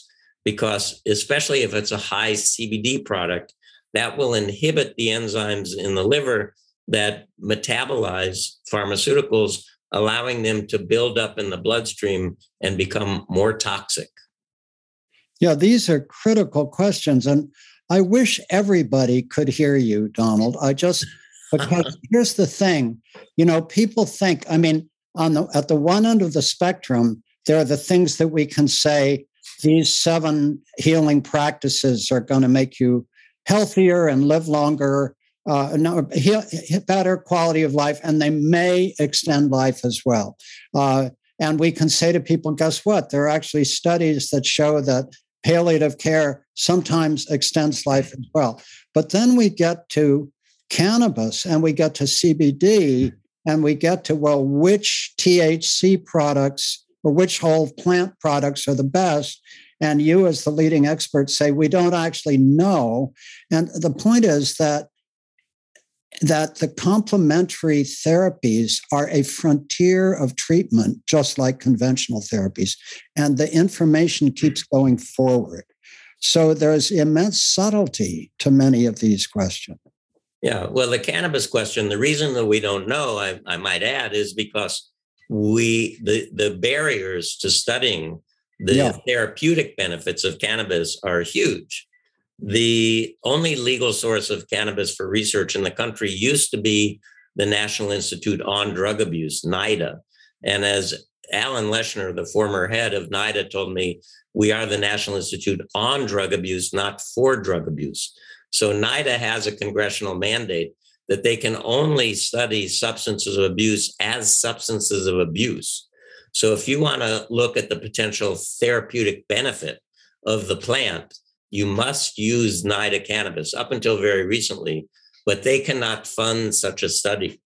because especially if it's a high CBD product, that will inhibit the enzymes in the liver that metabolize pharmaceuticals, allowing them to build up in the bloodstream and become more toxic. Yeah, these are critical questions. And I wish everybody could hear you, Donald. Because here's the thing, you know, people think, I mean, at the one end of the spectrum, there are the things that we can say, these 7 healing practices are going to make you healthier and live longer, better quality of life, and they may extend life as well. And we can say to people, guess what? There are actually studies that show that palliative care sometimes extends life as well. But then we get to cannabis and we get to CBD and we get to, well, which THC products or which whole plant products are the best? And you, as the leading expert, say we don't actually know. And the point is that the complementary therapies are a frontier of treatment, just like conventional therapies. And the information keeps going forward. So there's immense subtlety to many of these questions. Yeah, well, the cannabis question, the reason that we don't know, I might add, is because the barriers to studying the therapeutic benefits of cannabis are huge. The only legal source of cannabis for research in the country used to be the National Institute on Drug Abuse, NIDA. And as Alan Leshner, the former head of NIDA, told me, we are the National Institute on Drug Abuse, not for drug abuse. So NIDA has a congressional mandate that they can only study substances of abuse as substances of abuse. So if you want to look at the potential therapeutic benefit of the plant, you must use NIDA cannabis up until very recently, but they cannot fund such a study.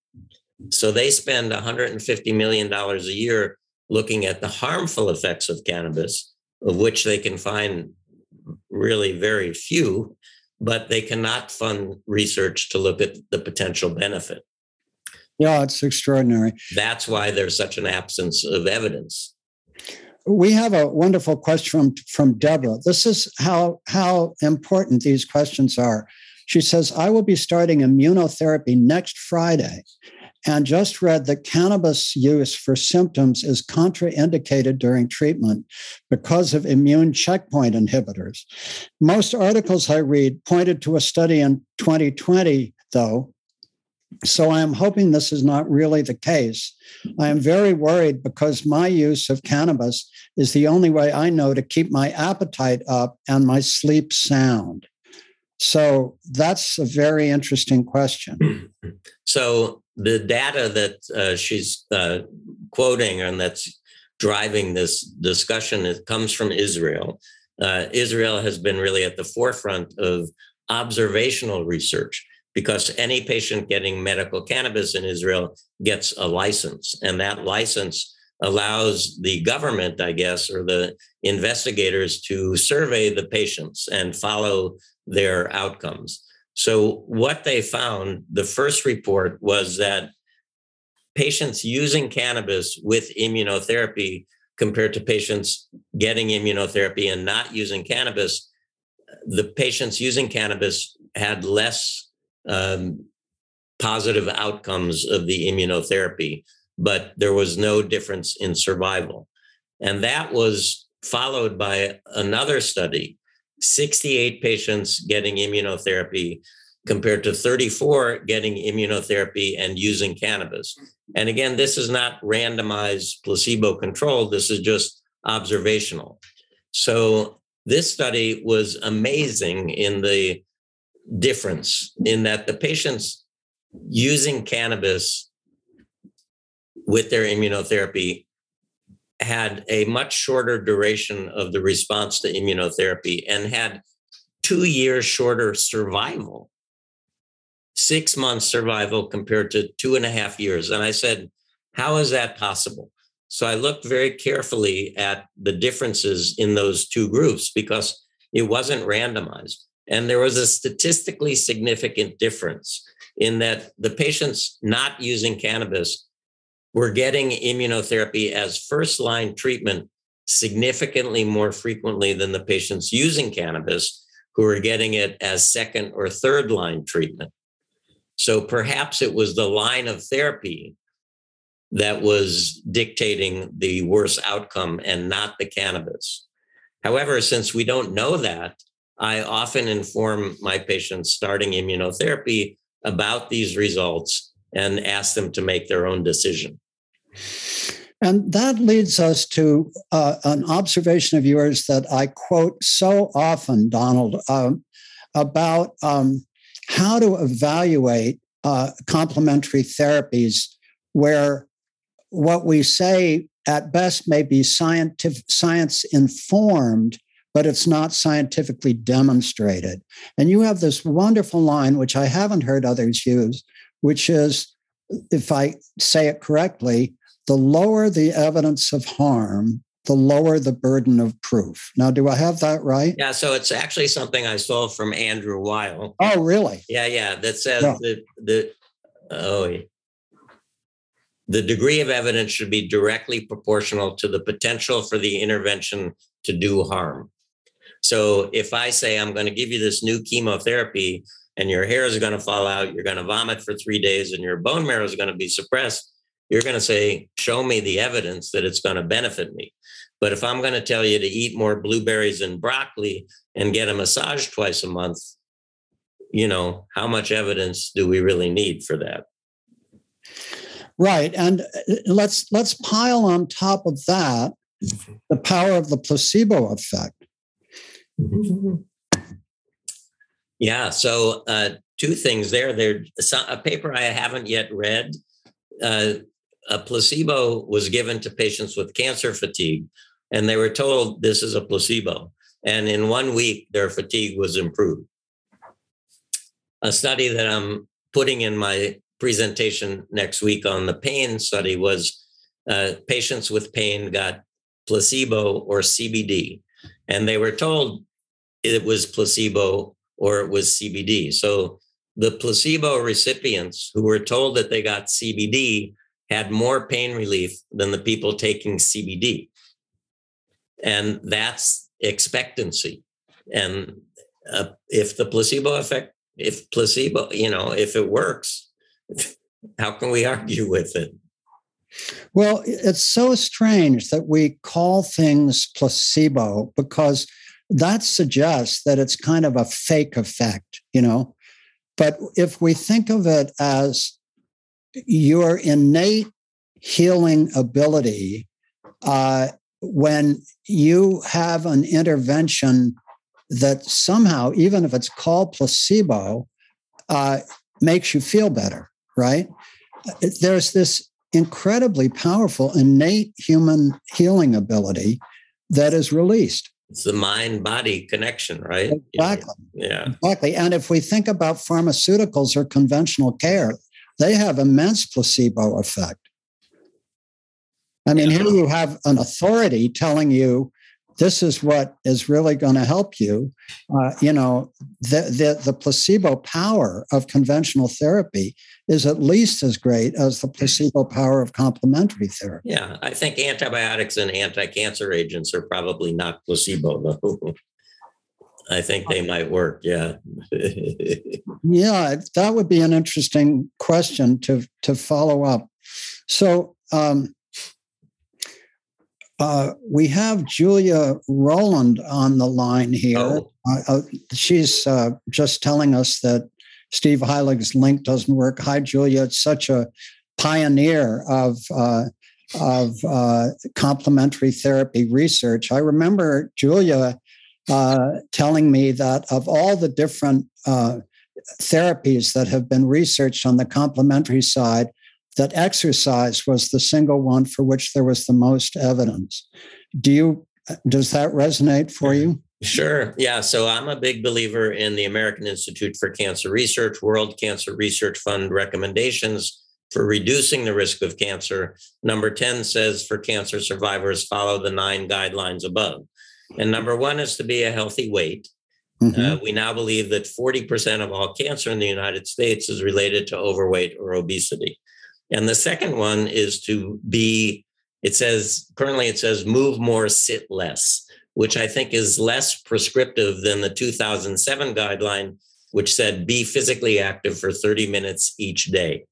So they spend $150 million a year looking at the harmful effects of cannabis, of which they can find really very few, but they cannot fund research to look at the potential benefit. Yeah, it's extraordinary. That's why there's such an absence of evidence. We have a wonderful question from Deborah. This is how important these questions are. She says, I will be starting immunotherapy next Friday and just read that cannabis use for symptoms is contraindicated during treatment because of immune checkpoint inhibitors. Most articles I read pointed to a study in 2020, though, so I am hoping this is not really the case. I am very worried because my use of cannabis is the only way I know to keep my appetite up and my sleep sound. So that's a very interesting question. So the data that she's quoting and that's driving this discussion, it comes from Israel. Israel has been really at the forefront of observational research, because any patient getting medical cannabis in Israel gets a license. And that license allows the government, I guess, or the investigators to survey the patients and follow their outcomes. So what they found, the first report was that patients using cannabis with immunotherapy compared to patients getting immunotherapy and not using cannabis, the patients using cannabis had less positive outcomes of the immunotherapy, but there was no difference in survival. And that was followed by another study, 68 patients getting immunotherapy compared to 34 getting immunotherapy and using cannabis. And again, this is not randomized placebo controlled. This is just observational. So this study was amazing in the difference in that the patients using cannabis with their immunotherapy had a much shorter duration of the response to immunotherapy and had 2 years shorter survival, 6 months survival compared to 2.5 years. And I said, how is that possible? So I looked very carefully at the differences in those two groups because it wasn't randomized. And there was a statistically significant difference in that the patients not using cannabis were getting immunotherapy as first-line treatment significantly more frequently than the patients using cannabis who were getting it as second or third-line treatment. So perhaps it was the line of therapy that was dictating the worse outcome and not the cannabis. However, since we don't know that, I often inform my patients starting immunotherapy about these results and ask them to make their own decision. And that leads us to an observation of yours that I quote so often, Donald, about how to evaluate complementary therapies where what we say at best may be science-informed, but it's not scientifically demonstrated. And you have this wonderful line, which I haven't heard others use, which is, if I say it correctly, the lower the evidence of harm, the lower the burden of proof. Now, do I have that right? Yeah, so it's actually something I stole from Andrew Weil. Oh, really? Yeah, that says that the degree of evidence should be directly proportional to the potential for the intervention to do harm. So if I say, I'm going to give you this new chemotherapy and your hair is going to fall out, you're going to vomit for 3 days and your bone marrow is going to be suppressed, you're going to say, show me the evidence that it's going to benefit me. But if I'm going to tell you to eat more blueberries and broccoli and get a massage twice a month, you know, how much evidence do we really need for that? Right. And let's pile on top of that the power of the placebo effect. Yeah. So two things there. There's a paper I haven't yet read. A placebo was given to patients with cancer fatigue, and they were told this is a placebo. And in 1 week, their fatigue was improved. A study that I'm putting in my presentation next week on the pain study was patients with pain got placebo or CBD, and they were told it was placebo or it was CBD. So the placebo recipients who were told that they got CBD had more pain relief than the people taking CBD. And that's expectancy. And if the placebo effect, if it works, how can we argue with it? Well, it's so strange that we call things placebo, because that suggests that it's kind of a fake effect, you know? But if we think of it as your innate healing ability, when you have an intervention that somehow, even if it's called placebo, makes you feel better, right? There's this incredibly powerful innate human healing ability that is released. It's the mind-body connection, right? Exactly. Yeah. Exactly. And if we think about pharmaceuticals or conventional care, they have immense placebo effect. I mean, Here you have an authority telling you this is what is really going to help you. The placebo power of conventional therapy is at least as great as the placebo power of complementary therapy. Yeah, I think antibiotics and anti-cancer agents are probably not placebo, though. I think they might work, yeah. Yeah, that would be an interesting question to follow up. So we have Julia Rowland on the line here. She's just telling us that Steve Heilig's link doesn't work. Hi, Julia. It's such a pioneer of complementary therapy research. I remember Julia telling me that of all the different therapies that have been researched on the complementary side, that exercise was the single one for which there was the most evidence. Does that resonate for you? Sure. Yeah. So I'm a big believer in the American Institute for Cancer Research, World Cancer Research Fund recommendations for reducing the risk of cancer. Number 10 says for cancer survivors, follow the 9 guidelines above. And number 1 is to be a healthy weight. Mm-hmm. We now believe that 40% of all cancer in the United States is related to overweight or obesity. And the second one is to be, it says move more, sit less, which I think is less prescriptive than the 2007 guideline, which said be physically active for 30 minutes each day.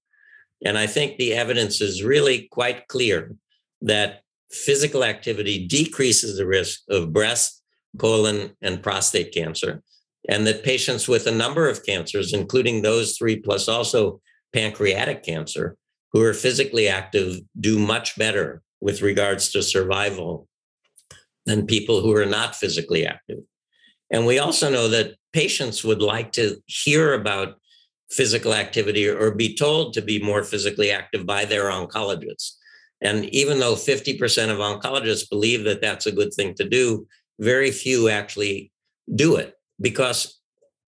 And I think the evidence is really quite clear that physical activity decreases the risk of breast, colon, and prostate cancer, and that patients with a number of cancers, including those 3, plus also pancreatic cancer, who are physically active do much better with regards to survival than people who are not physically active. And we also know that patients would like to hear about physical activity or be told to be more physically active by their oncologists. And even though 50% of oncologists believe that that's a good thing to do, very few actually do it because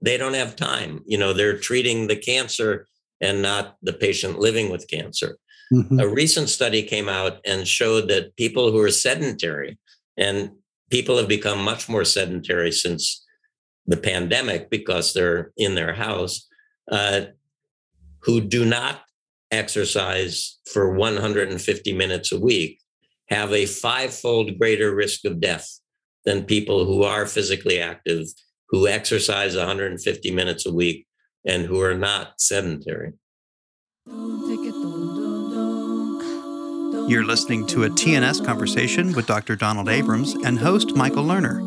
they don't have time. You know, they're treating the cancer and not the patient living with cancer. Mm-hmm. A recent study came out and showed that people who are sedentary, and people have become much more sedentary since the pandemic because they're in their house, who do not exercise for 150 minutes a week, have a 5-fold greater risk of death than people who are physically active, who exercise 150 minutes a week, and who are not sedentary. You're listening to a TNS conversation with Dr. Donald Abrams and host Michael Lerner.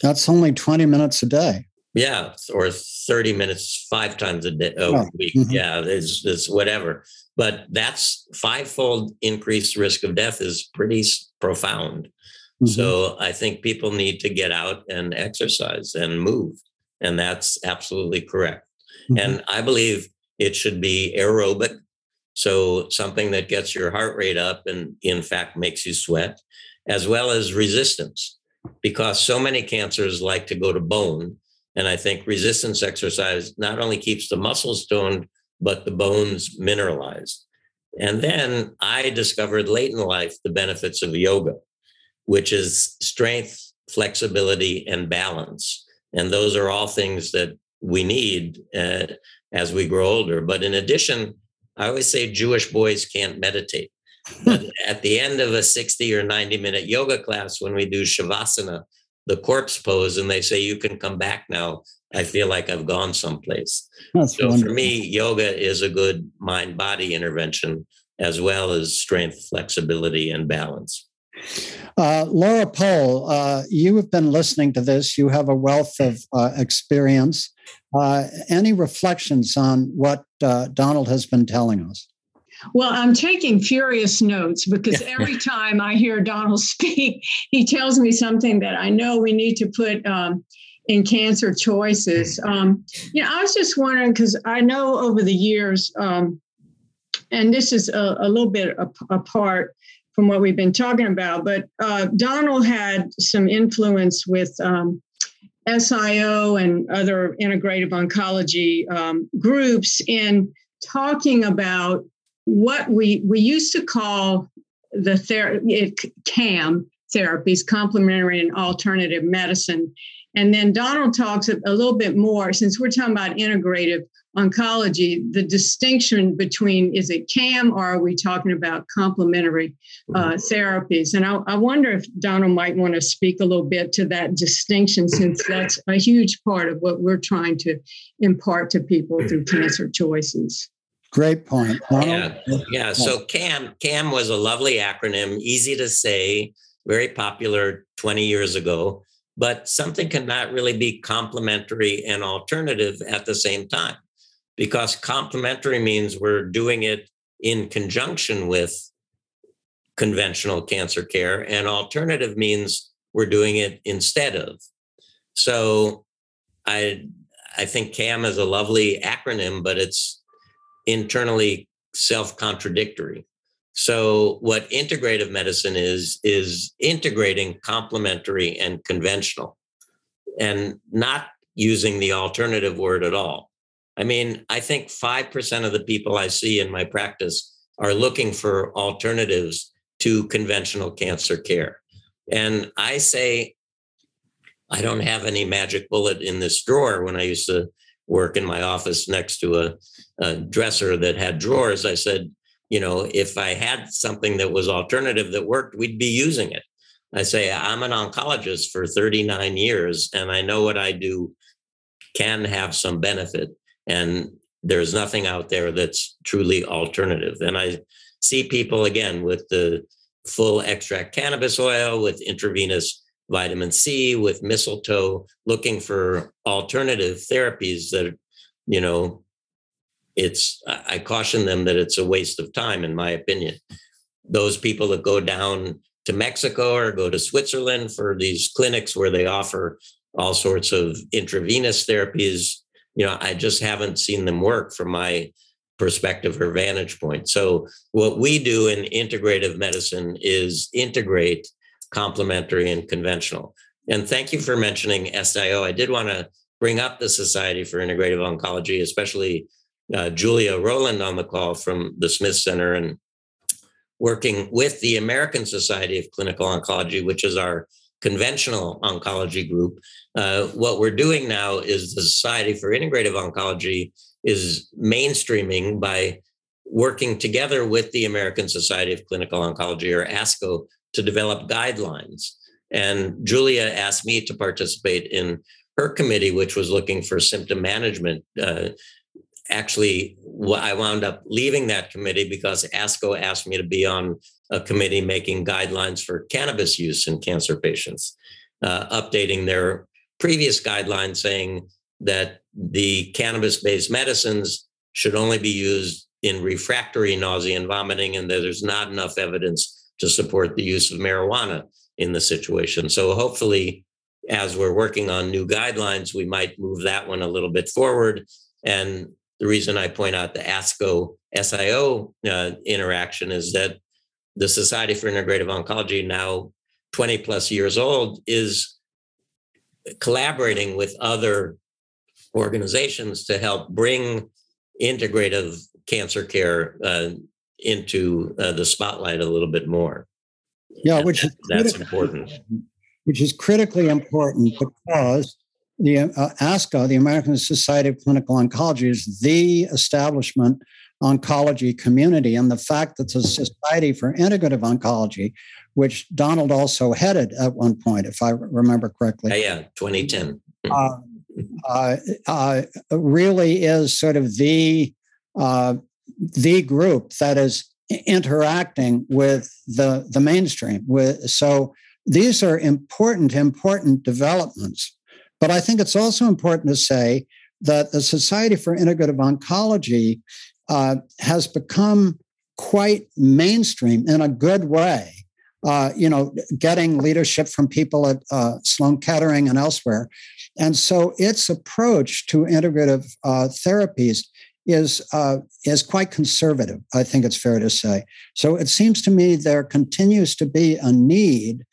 That's only 20 minutes a day. Yeah, or 30 minutes 5 times a week. Mm-hmm. Yeah, it's whatever. But that's 5-fold increased risk of death is pretty profound. Mm-hmm. So I think people need to get out and exercise and move. And that's absolutely correct. Mm-hmm. And I believe it should be aerobic, so something that gets your heart rate up and, in fact, makes you sweat, as well as resistance, because so many cancers like to go to bone. And I think resistance exercise not only keeps the muscles toned, but the bones mineralized. And then I discovered late in life the benefits of yoga, which is strength, flexibility, and balance. And those are all things that we need as we grow older. But in addition, I always say Jewish boys can't meditate. But at the end of a 60 or 90 minute yoga class, when we do Shavasana, the corpse pose, and they say, you can come back now, I feel like I've gone someplace. That's so wonderful. For me, yoga is a good mind-body intervention, as well as strength, flexibility, and balance. Laura Pohl, you have been listening to this. You have a wealth of experience. Any reflections on what Donald has been telling us? Well, I'm taking furious notes because every time I hear Donald speak, he tells me something that I know we need to put in Cancer Choices. I was just wondering, because I know over the years, and this is a little bit apart from what we've been talking about, but Donald had some influence with SIO and other integrative oncology groups in talking about what we used to call the CAM therapies, complementary and alternative medicine. And then Donald talks a little bit more, since we're talking about integrative oncology, the distinction between, is it CAM or are we talking about complementary therapies? And I wonder if Donald might want to speak a little bit to that distinction, since that's a huge part of what we're trying to impart to people through Cancer Choices. Great point. Donald? Yeah. So CAM was a lovely acronym, easy to say, very popular 20 years ago, but something cannot really be complementary and alternative at the same time, because complementary means we're doing it in conjunction with conventional cancer care, and alternative means we're doing it instead of. So I think CAM is a lovely acronym, but it's internally self-contradictory. So what integrative medicine is integrating complementary and conventional and not using the alternative word at all. I mean, I think 5% of the people I see in my practice are looking for alternatives to conventional cancer care. And I say, I don't have any magic bullet in this drawer. When I used to work in my office next to a dresser that had drawers, I said, you know, if I had something that was alternative that worked, we'd be using it. I say, I'm an oncologist for 39 years, and I know what I do can have some benefit. And there's nothing out there that's truly alternative. And I see people, again, with the full extract cannabis oil, with intravenous vitamin C, with mistletoe, looking for alternative therapies that, you know, I caution them that it's a waste of time, in my opinion. Those people that go down to Mexico or go to Switzerland for these clinics where they offer all sorts of intravenous therapies, you know, I just haven't seen them work for my perspective or vantage point. So what we do in integrative medicine is integrate complementary and conventional. And thank you for mentioning SIO. I did want to bring up the Society for Integrative Oncology, especially Julia Rowland on the call from the Smith Center, and working with the American Society of Clinical Oncology, which is our conventional oncology group. What we're doing now is the Society for Integrative Oncology is mainstreaming by working together with the American Society of Clinical Oncology, or ASCO, to develop guidelines. And Julia asked me to participate in her committee, which was looking for symptom management. Actually, I wound up leaving that committee because ASCO asked me to be on a committee making guidelines for cannabis use in cancer patients, updating their previous guidelines saying that the cannabis-based medicines should only be used in refractory nausea and vomiting, and that there's not enough evidence to support the use of marijuana in the situation. So hopefully, as we're working on new guidelines, we might move that one a little bit forward. And the reason I point out the ASCO SIO interaction is that the Society for Integrative Oncology, now 20 plus years old, is collaborating with other organizations to help bring integrative cancer care into the spotlight a little bit more. Yeah, that's important. Which is critically important because the ASCO, the American Society of Clinical Oncology, is the establishment oncology community. And the fact that the Society for Integrative Oncology, which Donald also headed at one point, if I remember correctly. Yeah, 2010. Really is sort of the group that is interacting with the mainstream. So these are important developments. But I think it's also important to say that the Society for Integrative Oncology has become quite mainstream in a good way. Getting leadership from people at Sloan Kettering and elsewhere. And so its approach to integrative therapies is quite conservative, I think it's fair to say. So it seems to me there continues to be a need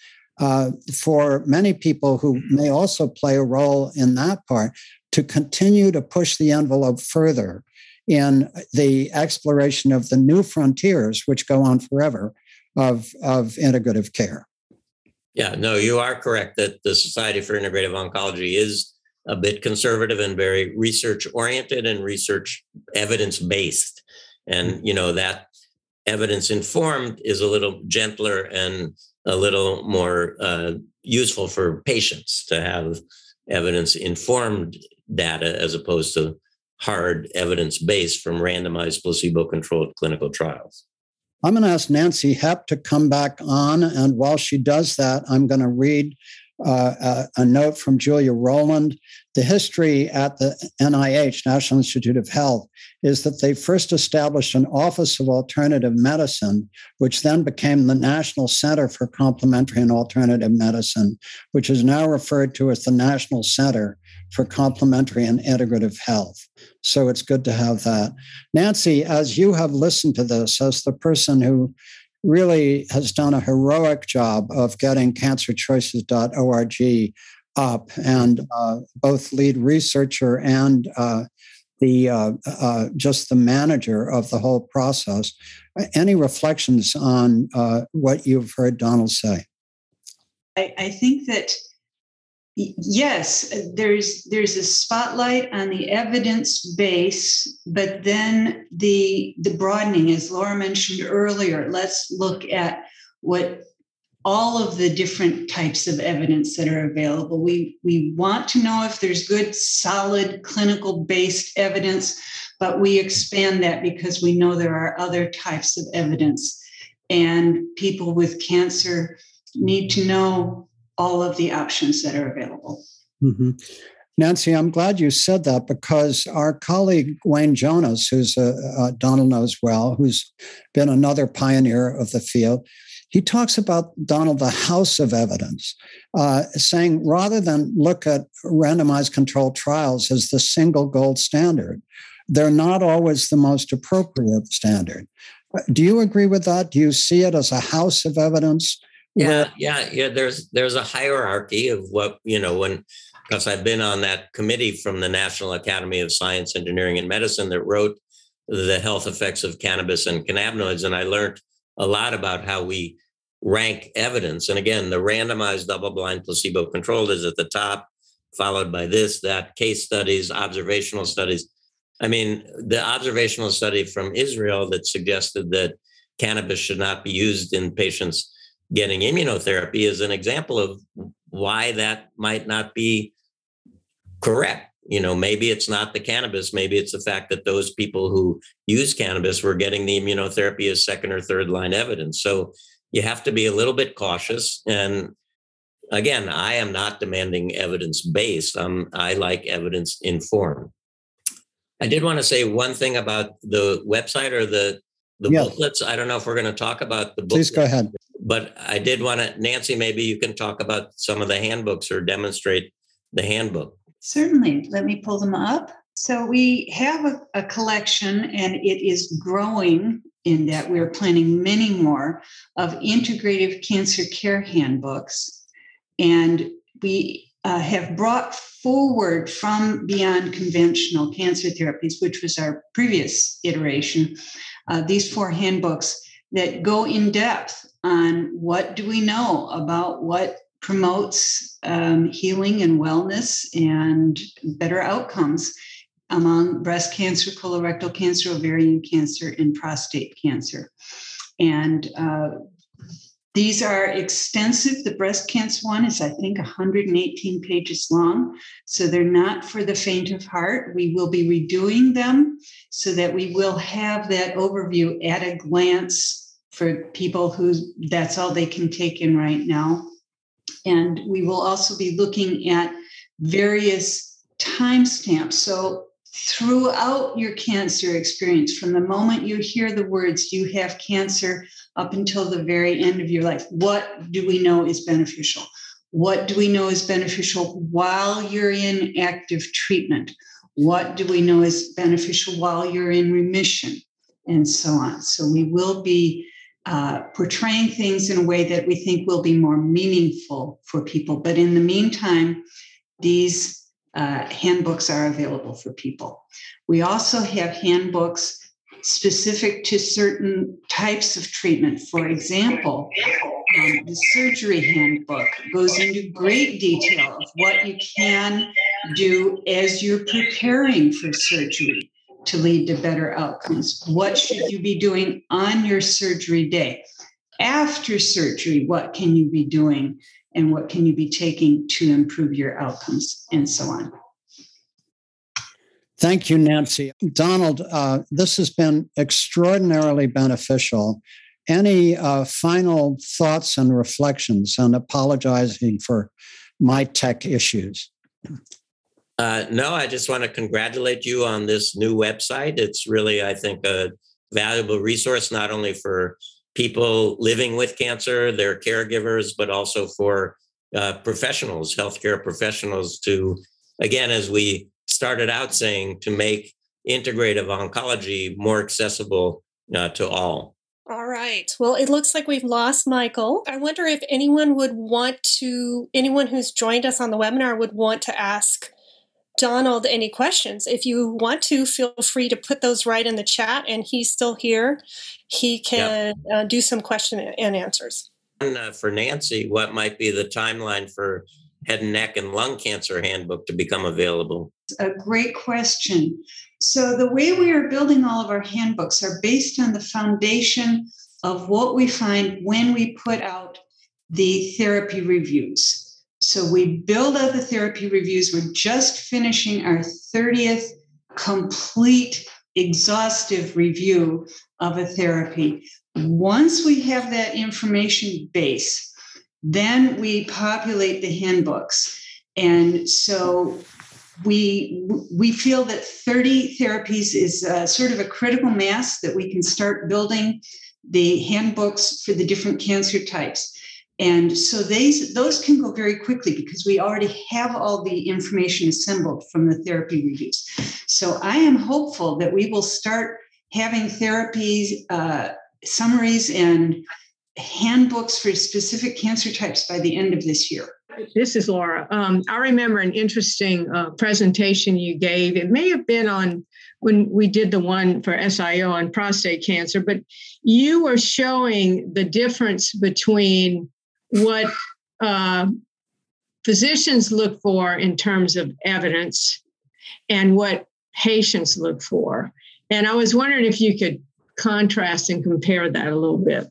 for many people who may also play a role in that part to continue to push the envelope further in the exploration of the new frontiers, which go on forever, of integrative care. Yeah, no, you are correct that the Society for Integrative Oncology is a bit conservative and very research-oriented and research evidence-based. And, that evidence-informed is a little gentler and a little more useful for patients to have evidence-informed data as opposed to hard evidence-based from randomized placebo-controlled clinical trials. I'm going to ask Nancy Hepp to come back on. And while she does that, I'm going to read a note from Julia Rowland. The history at the NIH, National Institute of Health, is that they first established an Office of Alternative Medicine, which then became the National Center for Complementary and Alternative Medicine, which is now referred to as the National Center for Complementary and Integrative Health. So it's good to have that. Nancy, as you have listened to this, as the person who really has done a heroic job of getting cancerchoices.org up, and both lead researcher and just the manager of the whole process, any reflections on what you've heard Donald say? I think that yes, there's a spotlight on the evidence base, but then the broadening, as Laura mentioned earlier, let's look at what all of the different types of evidence that are available. We want to know if there's good, solid, clinical-based evidence, but we expand that because we know there are other types of evidence, and people with cancer need to know all of the options that are available. Mm-hmm. Nancy, I'm glad you said that, because our colleague Wayne Jonas, who's Donald knows well, who's been another pioneer of the field, he talks about, Donald, the house of evidence, saying rather than look at randomized controlled trials as the single gold standard, they're not always the most appropriate standard. Do you agree with that? Do you see it as a house of evidence? Yeah. There's a hierarchy of what, because I've been on that committee from the National Academy of Science, Engineering, and Medicine that wrote the health effects of cannabis and cannabinoids. And I learned a lot about how we rank evidence. And again, the randomized double-blind placebo-controlled is at the top, followed by this, that, case studies, observational studies. I mean, the observational study from Israel that suggested that cannabis should not be used in patients getting immunotherapy is an example of why that might not be correct. You know, maybe it's not the cannabis. Maybe it's the fact that those people who use cannabis were getting the immunotherapy as second or third line evidence. So you have to be a little bit cautious. And again, I am not demanding evidence-based. I like evidence-informed. I did want to say one thing about the website or the booklets. I don't know if we're going to talk about the booklets. Please go ahead. But I did want to, Nancy, maybe you can talk about some of the handbooks or demonstrate the handbook. Certainly. Let me pull them up. So we have a collection, and it is growing in that we're planning many more of integrative cancer care handbooks. And we have brought forward from Beyond Conventional Cancer Therapies, which was our previous iteration, these four handbooks that go in depth on what do we know about what promotes healing and wellness and better outcomes among breast cancer, colorectal cancer, ovarian cancer, and prostate cancer. And these are extensive. The breast cancer one is, I think, 118 pages long. So they're not for the faint of heart. We will be redoing them so that we will have that overview at a glance for people who that's all they can take in right now. And we will also be looking at various timestamps. So throughout your cancer experience, from the moment you hear the words, you have cancer, up until the very end of your life, what do we know is beneficial? What do we know is beneficial while you're in active treatment? What do we know is beneficial while you're in remission? And so on. So we will be portraying things in a way that we think will be more meaningful for people. But in the meantime, these handbooks are available for people. We also have handbooks specific to certain types of treatment. For example, the surgery handbook goes into great detail of what you can do as you're preparing for surgery to lead to better outcomes. What should you be doing on your surgery day? After surgery, what can you be doing and what can you be taking to improve your outcomes, and so on. Thank you, Nancy. Donald, this has been extraordinarily beneficial. Any final thoughts and reflections, and apologizing for my tech issues? No, I just want to congratulate you on this new website. It's really, I think, a valuable resource, not only for people living with cancer, their caregivers, but also for professionals, healthcare professionals to, again, as we started out saying, to make integrative oncology more accessible to all. All right. Well, it looks like we've lost Michael. I wonder if anyone who's joined us on the webinar would want to ask Donald any questions. If you want to, feel free to put those right in the chat, and he's still here. He can do some question and answers. And for Nancy, what might be the timeline for head and neck and lung cancer handbook to become available? A great question. So the way we are building all of our handbooks are based on the foundation of what we find when we put out the therapy reviews. So we build out the therapy reviews. We're just finishing our 30th complete exhaustive review of a therapy. Once we have that information base, then we populate the handbooks. And so we feel that 30 therapies is sort of a critical mass that we can start building the handbooks for the different cancer types. And so those can go very quickly because we already have all the information assembled from the therapy reviews. So I am hopeful that we will start having therapy summaries and handbooks for specific cancer types by the end of this year. This is Laura. I remember an interesting presentation you gave. It may have been on when we did the one for SIO on prostate cancer, but you were showing the difference between what physicians look for in terms of evidence and what patients look for. And I was wondering if you could contrast and compare that a little bit.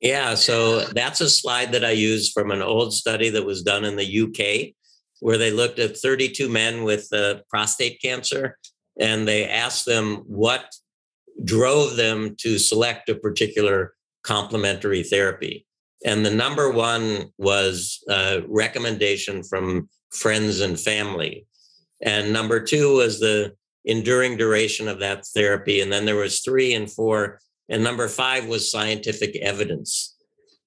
Yeah, so that's a slide that I used from an old study that was done in the UK, where they looked at 32 men with prostate cancer, and they asked them what drove them to select a particular complementary therapy. And the number one was a recommendation from friends and family. And number two was the enduring duration of that therapy. And then there was 3 and 4. And number 5 was scientific evidence.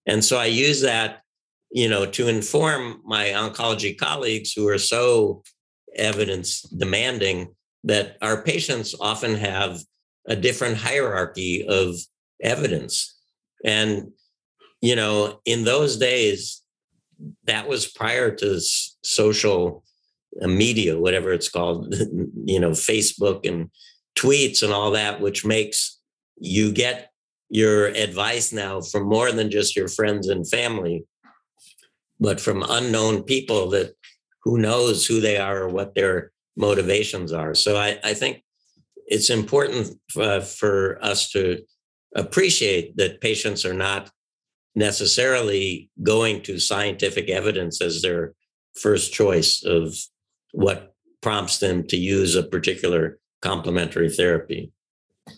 And so I use that, to inform my oncology colleagues who are so evidence demanding that our patients often have a different hierarchy of evidence. And, in those days, that was prior to social media, whatever it's called, Facebook and tweets and all that, which makes you get your advice now from more than just your friends and family, but from unknown people that who knows who they are or what their motivations are. So I think it's important for us to appreciate that patients are not necessarily going to scientific evidence as their first choice of what prompts them to use a particular complementary therapy.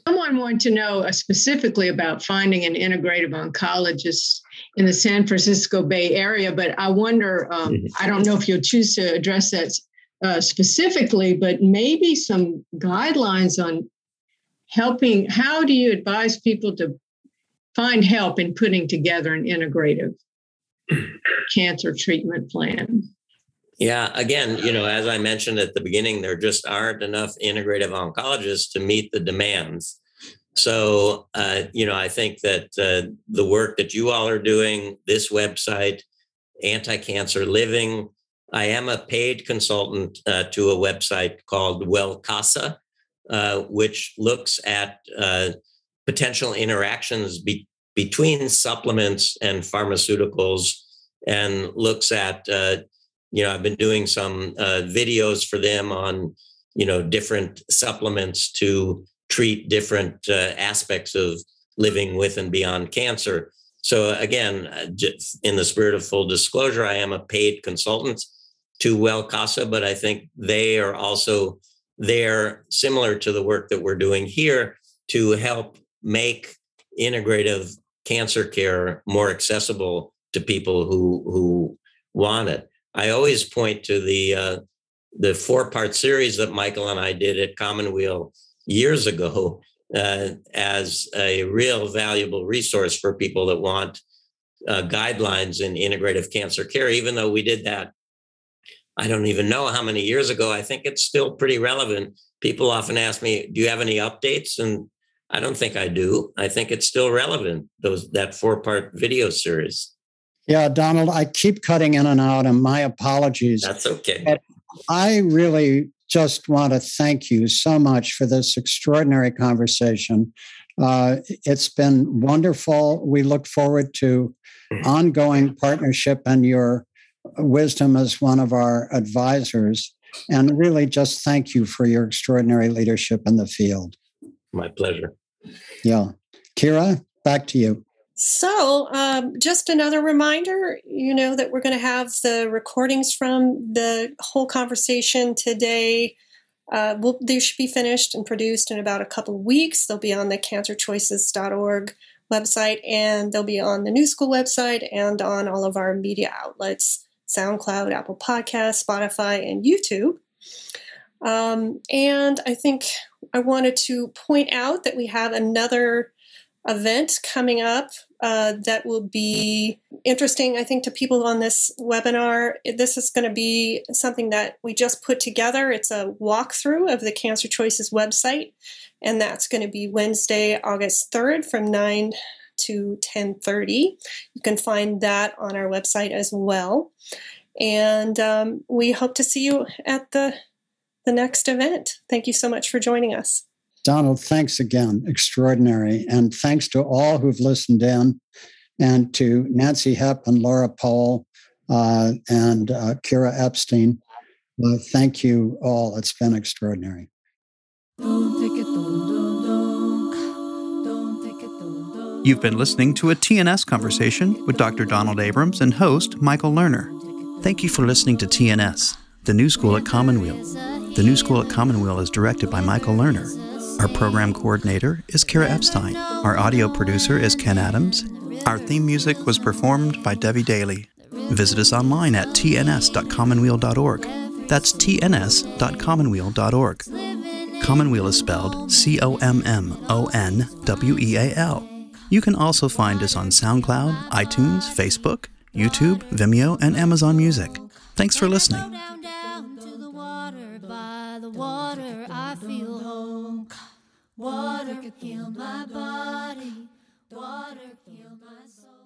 Someone wanted to know specifically about finding an integrative oncologist in the San Francisco Bay Area, but I wonder, I don't know if you'll choose to address that specifically, but maybe some guidelines on helping. How do you advise people to find help in putting together an integrative cancer treatment plan? Yeah, again, as I mentioned at the beginning, there just aren't enough integrative oncologists to meet the demands. So, I think that the work that you all are doing, this website, Anti-Cancer Living, I am a paid consultant to a website called WellCasa, which looks at potential interactions between supplements and pharmaceuticals and looks at I've been doing some videos for them on, different supplements to treat different aspects of living with and beyond cancer. So again, in the spirit of full disclosure, I am a paid consultant to WellCasa, but I think they are also there, similar to the work that we're doing here, to help make integrative cancer care more accessible to people who want it. I always point to the 4-part series that Michael and I did at Commonweal years ago as a real valuable resource for people that want guidelines in integrative cancer care. Even though we did that, I don't even know how many years ago, I think it's still pretty relevant. People often ask me, do you have any updates? And I don't think I do. I think it's still relevant, that 4-part video series. Yeah, Donald, I keep cutting in and out, and my apologies. That's okay. But I really just want to thank you so much for this extraordinary conversation. It's been wonderful. We look forward to ongoing partnership and your wisdom as one of our advisors. And really just thank you for your extraordinary leadership in the field. My pleasure. Yeah. Kira, back to you. So just another reminder, that we're going to have the recordings from the whole conversation today. They should be finished and produced in about a couple of weeks. They'll be on the cancerchoices.org website, and they'll be on the New School website and on all of our media outlets, SoundCloud, Apple Podcasts, Spotify, and YouTube. And I think I wanted to point out that we have another event coming up that will be interesting, I think, to people on this webinar. This is going to be something that we just put together. It's a walkthrough of the Cancer Choices website, and that's going to be Wednesday, August 3rd from 9 to 10:30. You can find that on our website as well. And we hope to see you at the next event. Thank you so much for joining us. Donald, thanks again. Extraordinary. And thanks to all who've listened in, and to Nancy Hepp and Laura Pohl and Kira Epstein. Thank you all. It's been extraordinary. You've been listening to a TNS Conversation with Dr. Donald Abrams and host Michael Lerner. Thank you for listening to TNS, The New School at Commonweal. The New School at Commonweal is directed by Michael Lerner. Our program coordinator is Kira Epstein. Our audio producer is Ken Adams. Our theme music was performed by Debbie Daly. Visit us online at tns.commonweal.org. That's tns.commonweal.org. Commonweal is spelled C-O-M-M-O-N-W-E-A-L. You can also find us on SoundCloud, iTunes, Facebook, YouTube, Vimeo, and Amazon Music. Thanks for listening. Down, down to the water, by the water I feel home. Water heal my body, water heal my soul.